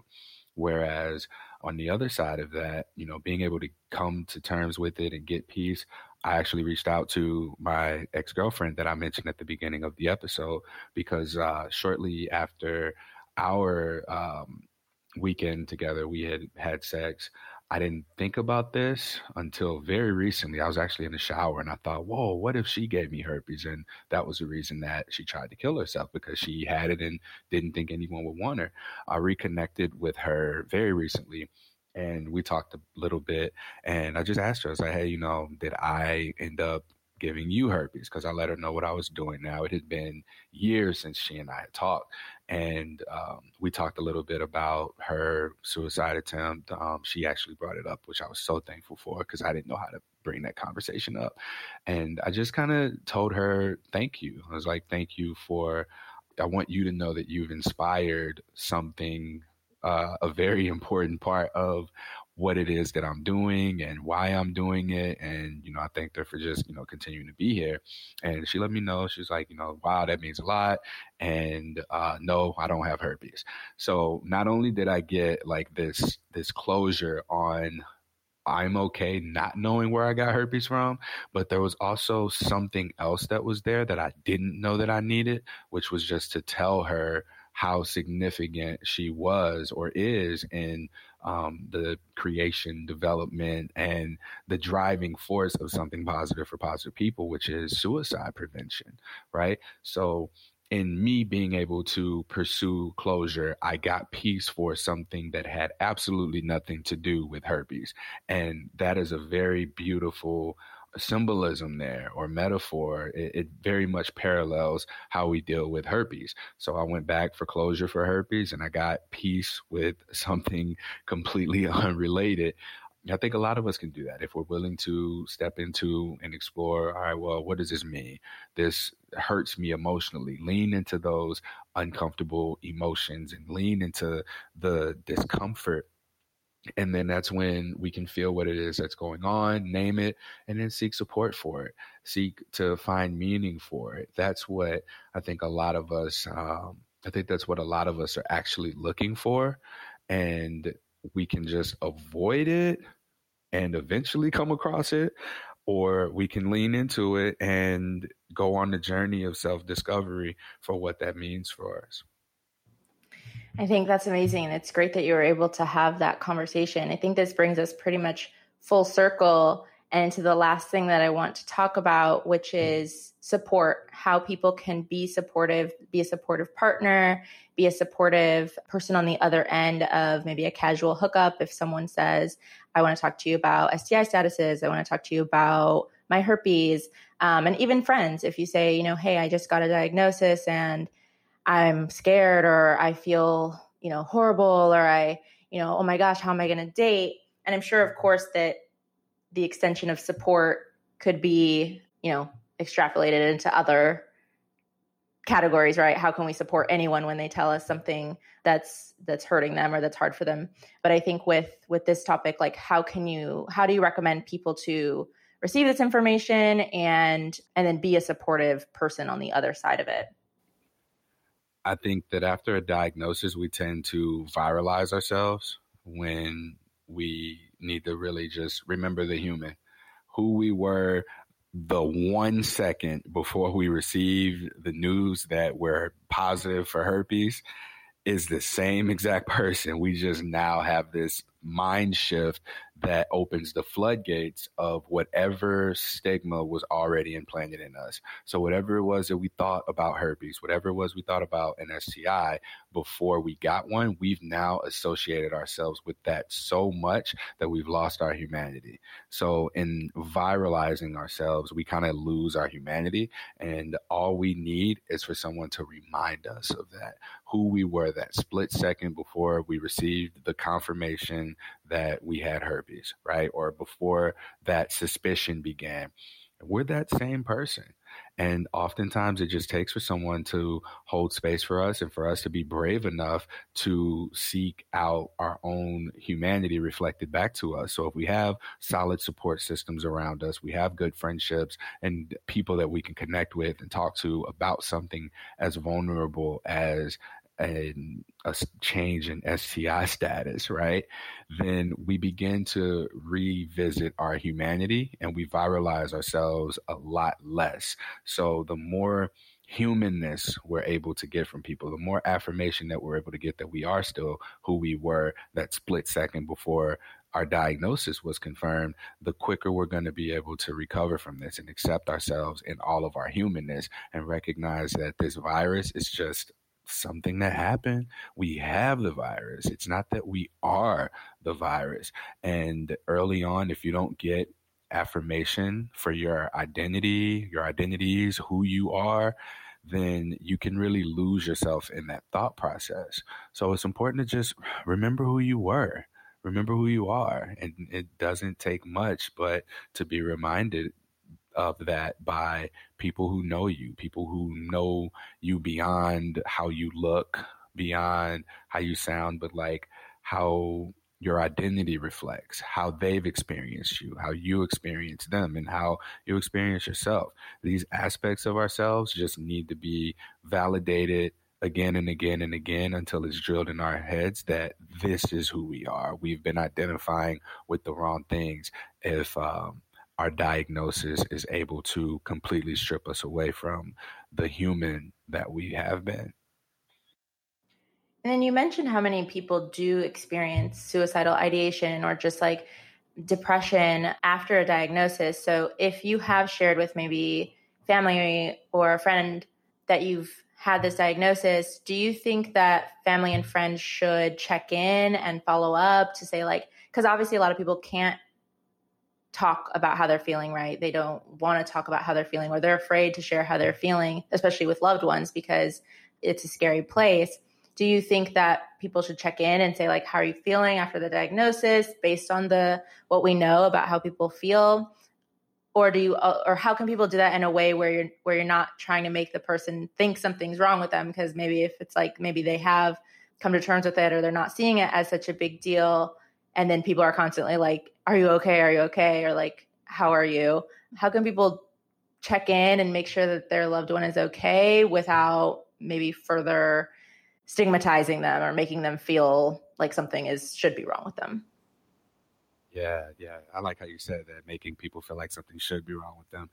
Whereas on the other side of that, you know, being able to come to terms with it and get peace, I actually reached out to my ex-girlfriend that I mentioned at the beginning of the episode, because uh, shortly after our um, weekend together, we had had sex. I didn't think about this until very recently. I was actually in the shower and I thought, whoa, what if she gave me herpes? And that was the reason that she tried to kill herself, because she had it and didn't think anyone would want her. I reconnected with her very recently, and we talked a little bit, and I just asked her, I was like, hey, you know, did I end up giving you herpes? Because I let her know what I was doing now. It had been years since she and I had talked. And um, we talked a little bit about her suicide attempt. Um, she actually brought it up, which I was so thankful for, because I didn't know how to bring that conversation up. And I just kind of told her, thank you. I was like, thank you for, I want you to know that you've inspired something, uh, a very important part of what it is that I'm doing and why I'm doing it. And, you know, I thanked her for just, you know, continuing to be here. And she let me know. She was like, you know, wow, that means a lot. And uh, no, I don't have herpes. So not only did I get like this, this closure on I'm okay not knowing where I got herpes from, but there was also something else that was there that I didn't know that I needed, which was just to tell her how significant she was or is in um, the creation, development, and the driving force of something positive for positive people, which is suicide prevention, right? So in me being able to pursue closure, I got peace for something that had absolutely nothing to do with herpes. And that is a very beautiful symbolism there, or metaphor. It, it very much parallels how we deal with herpes. So I went back for closure for herpes, and I got peace with something completely unrelated. I think a lot of us can do that if we're willing to step into and explore, all right, well, what does this mean? This hurts me emotionally. Lean into those uncomfortable emotions and lean into the discomfort. And then that's when we can feel what it is that's going on, name it, and then seek support for it, seek to find meaning for it. That's what I think a lot of us, um, I think that's what a lot of us are actually looking for. And we can just avoid it and eventually come across it, or we can lean into it and go on the journey of self-discovery for what that means for us. I think that's amazing. And it's great that you were able to have that conversation. I think this brings us pretty much full circle and to the last thing that I want to talk about, which is support, how people can be supportive, be a supportive partner, be a supportive person on the other end of maybe a casual hookup. If someone says, I want to talk to you about S T I statuses, I want to talk to you about my herpes, um, and even friends. If you say, you know, hey, I just got a diagnosis and I'm scared, or I feel, you know, horrible, or I, you know, oh my gosh, how am I going to date? And I'm sure, of course, that the extension of support could be, you know, extrapolated into other categories, right? How can we support anyone when they tell us something that's that's hurting them or that's hard for them? But I think with with this topic, like how can you, how do you recommend people to receive this information and and then be a supportive person on the other side of it? I think that after a diagnosis, we tend to viralize ourselves when we need to really just remember the human, who we were the one second before we received the news that we're positive for herpes is the same exact person. We just now have this mind shift that opens the floodgates of whatever stigma was already implanted in us. So whatever it was that we thought about herpes, whatever it was we thought about an S T I before we got one, we've now associated ourselves with that so much that we've lost our humanity. So in viralizing ourselves, we kind of lose our humanity. And all we need is for someone to remind us of that, who we were that split second before we received the confirmation that we had herpes, right? Or before that suspicion began. We're that same person. And oftentimes it just takes for someone to hold space for us and for us to be brave enough to seek out our own humanity reflected back to us. So if we have solid support systems around us, we have good friendships and people that we can connect with and talk to about something as vulnerable as and a change in S T I status, right? Then we begin to revisit our humanity and we viralize ourselves a lot less. So the more humanness we're able to get from people, the more affirmation that we're able to get that we are still who we were that split second before our diagnosis was confirmed, the quicker we're going to be able to recover from this and accept ourselves in all of our humanness and recognize that this virus is just something that happened. We have the virus. It's not that we are the virus. And early on, if you don't get affirmation for your identity, your identities, who you are, then you can really lose yourself in that thought process. So it's important to just remember who you were, remember who you are. And it doesn't take much, but to be reminded of that by people who know you, people who know you beyond how you look, beyond how you sound, but like how your identity reflects how they've experienced you, how you experience them, and how you experience yourself. These aspects of ourselves just need to be validated again and again and again until it's drilled in our heads that this is who we are. We've been identifying with the wrong things if um, our diagnosis is able to completely strip us away from the human that we have been. And then you mentioned how many people do experience suicidal ideation or just like depression after a diagnosis. So if you have shared with maybe family or a friend that you've had this diagnosis, do you think that family and friends should check in and follow up to say like, because obviously a lot of people can't talk about how they're feeling, right? They don't want to talk about how they're feeling, or they're afraid to share how they're feeling, especially with loved ones, because it's a scary place. Do you think that people should check in and say, like, how are you feeling after the diagnosis based on the what we know about how people feel? Or do you, or how can people do that in a way where you're where you're not trying to make the person think something's wrong with them? Because maybe if it's like maybe they have come to terms with it, or they're not seeing it as such a big deal, and then people are constantly like, are you okay? Are you okay? Or like, how are you? How can people check in and make sure that their loved one is okay without maybe further stigmatizing them or making them feel like something is should be wrong with them? Yeah, yeah. I like how you said that, making people feel like something should be wrong with them.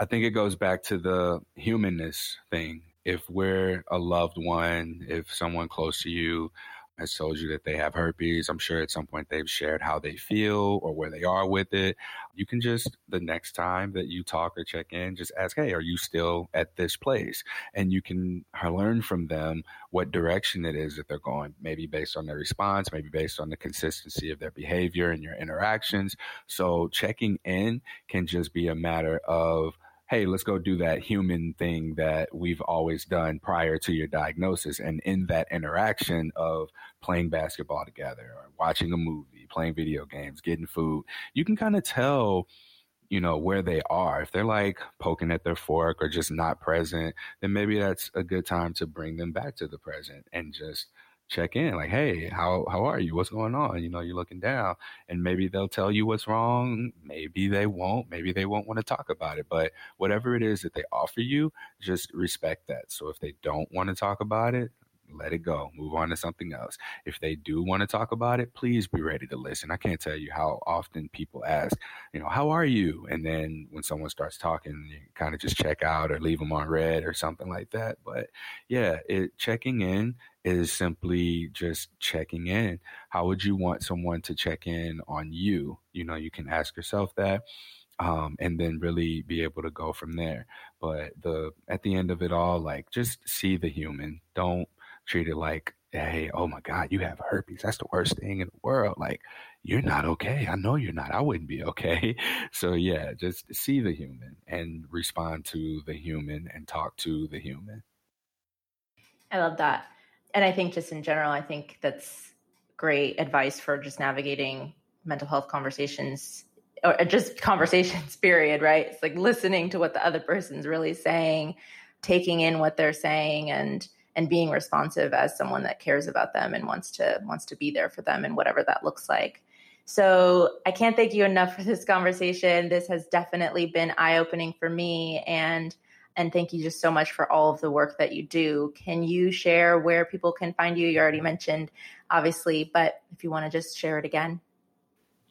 I think it goes back to the humanness thing. If we're a loved one, if someone close to you has told you that they have herpes, I'm sure at some point they've shared how they feel or where they are with it. You can just, the next time that you talk or check in, just ask, hey, are you still at this place? And you can learn from them what direction it is that they're going, maybe based on their response, maybe based on the consistency of their behavior and your interactions. So checking in can just be a matter of, hey, let's go do that human thing that we've always done prior to your diagnosis. And in that interaction of playing basketball together or watching a movie, playing video games, getting food, you can kind of tell, you know, where they are. If they're like poking at their fork or just not present, then maybe that's a good time to bring them back to the present and just check in like, hey, how how are you? What's going on? You know, you're looking down, and maybe they'll tell you what's wrong. Maybe they won't. Maybe they won't want to talk about it. But whatever it is that they offer you, just respect that. So if they don't want to talk about it, let it go. Move on to something else. If they do want to talk about it, please be ready to listen. I can't tell you how often people ask, you know, how are you? And then when someone starts talking, you kind of just check out or leave them on red or something like that. But yeah, it, checking in is simply just checking in. How would you want someone to check in on you? You know, you can ask yourself that. Um, and then really be able to go from there. But the at the end of it all, like, just see the human. Don't treat it like, hey, oh my God, you have herpes. That's the worst thing in the world. Like, you're not okay. I know you're not. I wouldn't be okay. So yeah, just see the human and respond to the human and talk to the human. I love that. And I think just in general, I think that's great advice for just navigating mental health conversations, or just conversations, period, right? It's like listening to what the other person's really saying, taking in what they're saying, and and being responsive as someone that cares about them and wants to wants to be there for them in whatever that looks like. So I can't thank you enough for this conversation. This has definitely been eye-opening for me. And and thank you just so much for all of the work that you do. Can you share where people can find you? You already mentioned, obviously, but if you want to just share it again.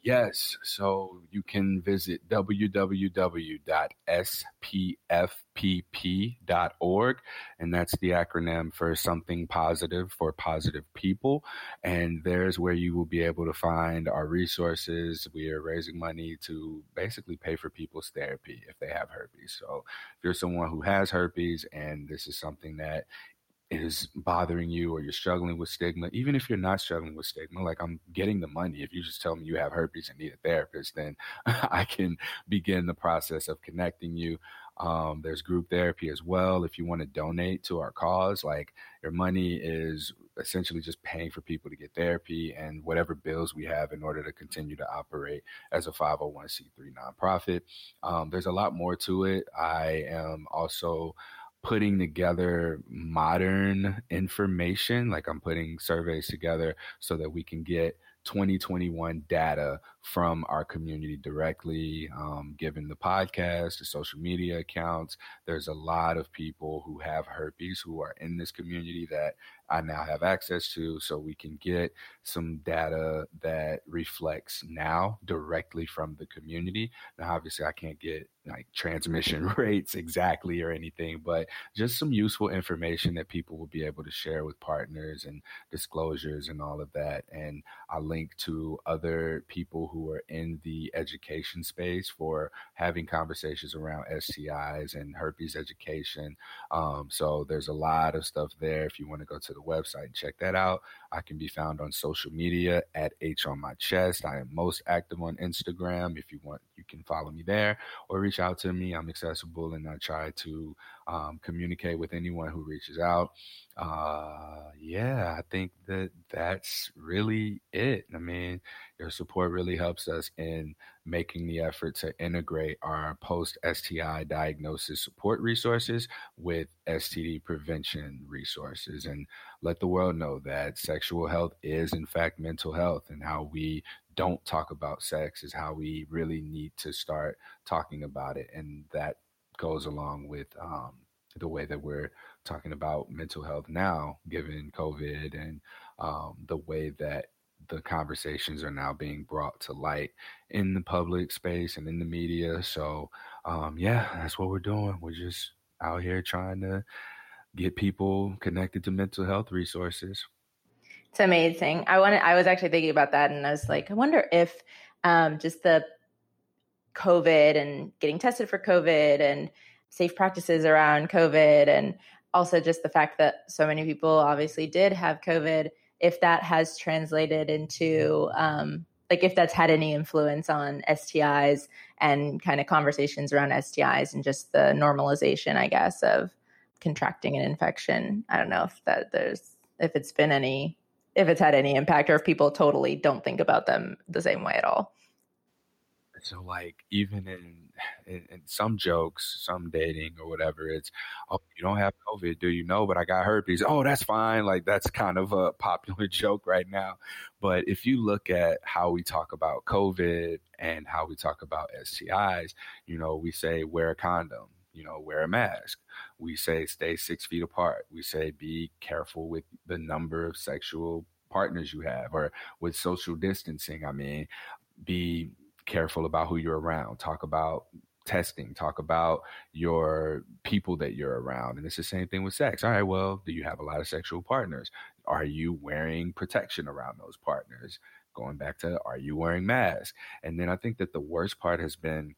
Yes. So you can visit w w w dot s p f p p dot org, and that's the acronym for Something Positive for Positive People. And there's where you will be able to find our resources. We are raising money to basically pay for people's therapy if they have herpes. So if you're someone who has herpes and this is something that is bothering you, or you're struggling with stigma, even if you're not struggling with stigma, like, I'm getting the money. If you just tell me you have herpes and need a therapist, then I can begin the process of connecting you. Um, there's group therapy as well. If you want to donate to our cause, like, your money is essentially just paying for people to get therapy and whatever bills we have in order to continue to operate as a five oh one c three nonprofit. Um, there's a lot more to it. I am also putting together modern information, like I'm putting surveys together so that we can get twenty twenty-one data from our community directly, um, given the podcast, the social media accounts. There's a lot of people who have herpes who are in this community that I now have access to, so we can get some data that reflects now directly from the community. Now, obviously, I can't get like transmission rates exactly or anything, but just some useful information that people will be able to share with partners and disclosures and all of that. And I link to other people who are in the education space for having conversations around S T Is and herpes education. Um, so there's a lot of stuff there. If you want to go to the website and check that out. I can be found on social media at H on my chest. I am most active on Instagram. If you want, you can follow me there or reach out to me. I'm accessible, and I try to um, communicate with anyone who reaches out. Uh, yeah, I think that that's really it. I mean, your support really helps us in making the effort to integrate our post-S T I diagnosis support resources with S T D prevention resources, and let the world know that sexual health is, in fact, mental health, and how we don't talk about sex is how we really need to start talking about it. And that goes along with um, the way that we're talking about mental health now, given COVID and um, the way that the conversations are now being brought to light in the public space and in the media. So, um, yeah, that's what we're doing. We're just out here trying to get people connected to mental health resources. It's amazing. I wanted, I was actually thinking about that, and I was like, I wonder if um, just the COVID and getting tested for COVID and safe practices around COVID, and also just the fact that so many people obviously did have COVID, if that has translated into, um, like if that's had any influence on S T Is and kind of conversations around S T Is and just the normalization, I guess, of contracting an infection. I don't know if that there's, if it's been any, if it's had any impact, or if people totally don't think about them the same way at all. So like, even in, in, in some jokes, some dating or whatever, it's, oh, you don't have COVID, do you? No, but I got herpes. Oh, that's fine. Like, that's kind of a popular joke right now. But if you look at how we talk about COVID and how we talk about S T Is, you know, we say wear a condom, you know, wear a mask. We say stay six feet apart. We say be careful with the number of sexual partners you have, or with social distancing. I mean, be careful about who you're around. Talk about testing. Talk about your people that you're around. And it's the same thing with sex. All right, well, do you have a lot of sexual partners? Are you wearing protection around those partners? Going back to, are you wearing masks? And then I think that the worst part has been,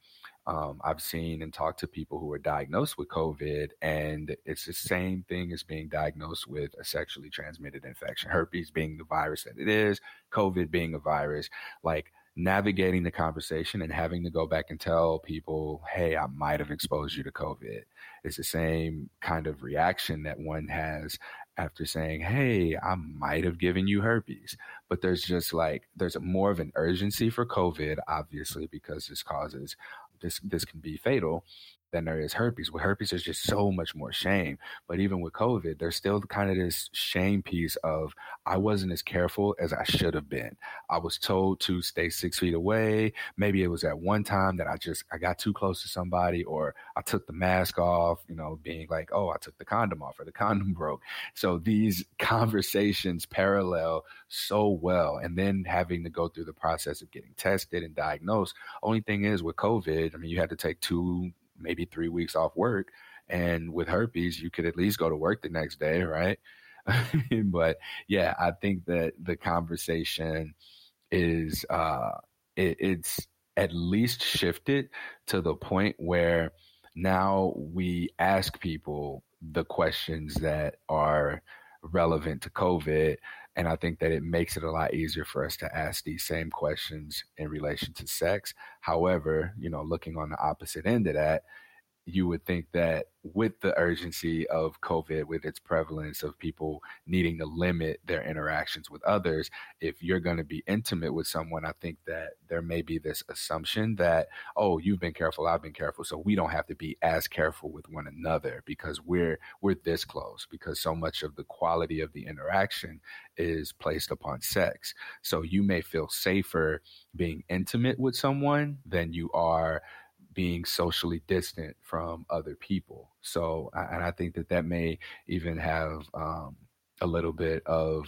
um, I've seen and talked to people who are diagnosed with COVID, and it's the same thing as being diagnosed with a sexually transmitted infection. Herpes being the virus that it is, COVID being a virus. Like, navigating the conversation and having to go back and tell people, hey, I might have exposed you to COVID. It's the same kind of reaction that one has after saying, hey, I might have given you herpes. But there's just like, there's a more of an urgency for COVID, obviously, because this causes, this this can be fatal, than there is herpes. With herpes, there's just so much more shame. But even with COVID, there's still kind of this shame piece of, I wasn't as careful as I should have been. I was told to stay six feet away. Maybe it was at one time that I just, I got too close to somebody, or I took the mask off, you know, being like, oh, I took the condom off, or the condom broke. So these conversations parallel so well. And then having to go through the process of getting tested and diagnosed. Only thing is with COVID, I mean, you had to take two, maybe three weeks off work. And with herpes, you could at least go to work the next day, right? But yeah, I think that the conversation is, uh, it, it's at least shifted to the point where now we ask people the questions that are relevant to COVID. And I think that it makes it a lot easier for us to ask these same questions in relation to sex. However, you know, looking on the opposite end of that, you would think that with the urgency of COVID, with its prevalence of people needing to limit their interactions with others, if you're going to be intimate with someone, I think that there may be this assumption that, oh, you've been careful, I've been careful, so we don't have to be as careful with one another because we're we're this close, because so much of the quality of the interaction is placed upon sex. So you may feel safer being intimate with someone than you are being socially distant from other people. So, and I think that that may even have um, a little bit of,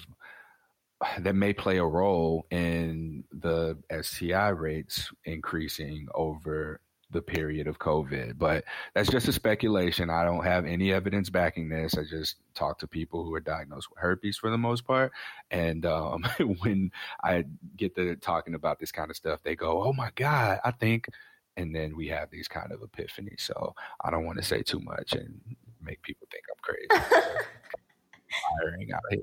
that may play a role in the S T I rates increasing over the period of COVID. But that's just a speculation. I don't have any evidence backing this. I just talk to people who are diagnosed with herpes for the most part. And um, when I get to talking about this kind of stuff, they go, oh my God, I think... And then we have these kind of epiphanies. So I don't want to say too much and make people think I'm crazy. Conspiring out here.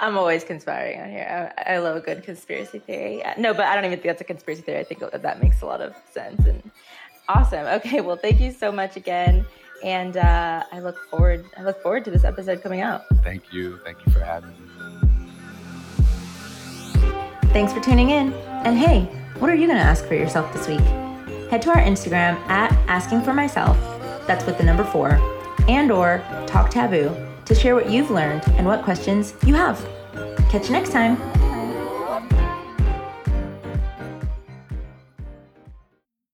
I'm always conspiring out here. I, I love a good conspiracy theory. Yeah. No, but I don't even think that's a conspiracy theory. I think that makes a lot of sense. And awesome. Okay. Well, thank you so much again. And uh, I look forward. I look forward to this episode coming out. Thank you. Thank you for having me. Thanks for tuning in. And hey, what are you going to ask for yourself this week? Head to our Instagram at Asking for Myself, that's with the number four, and or Talk Taboo to share what you've learned and what questions you have. Catch you next time.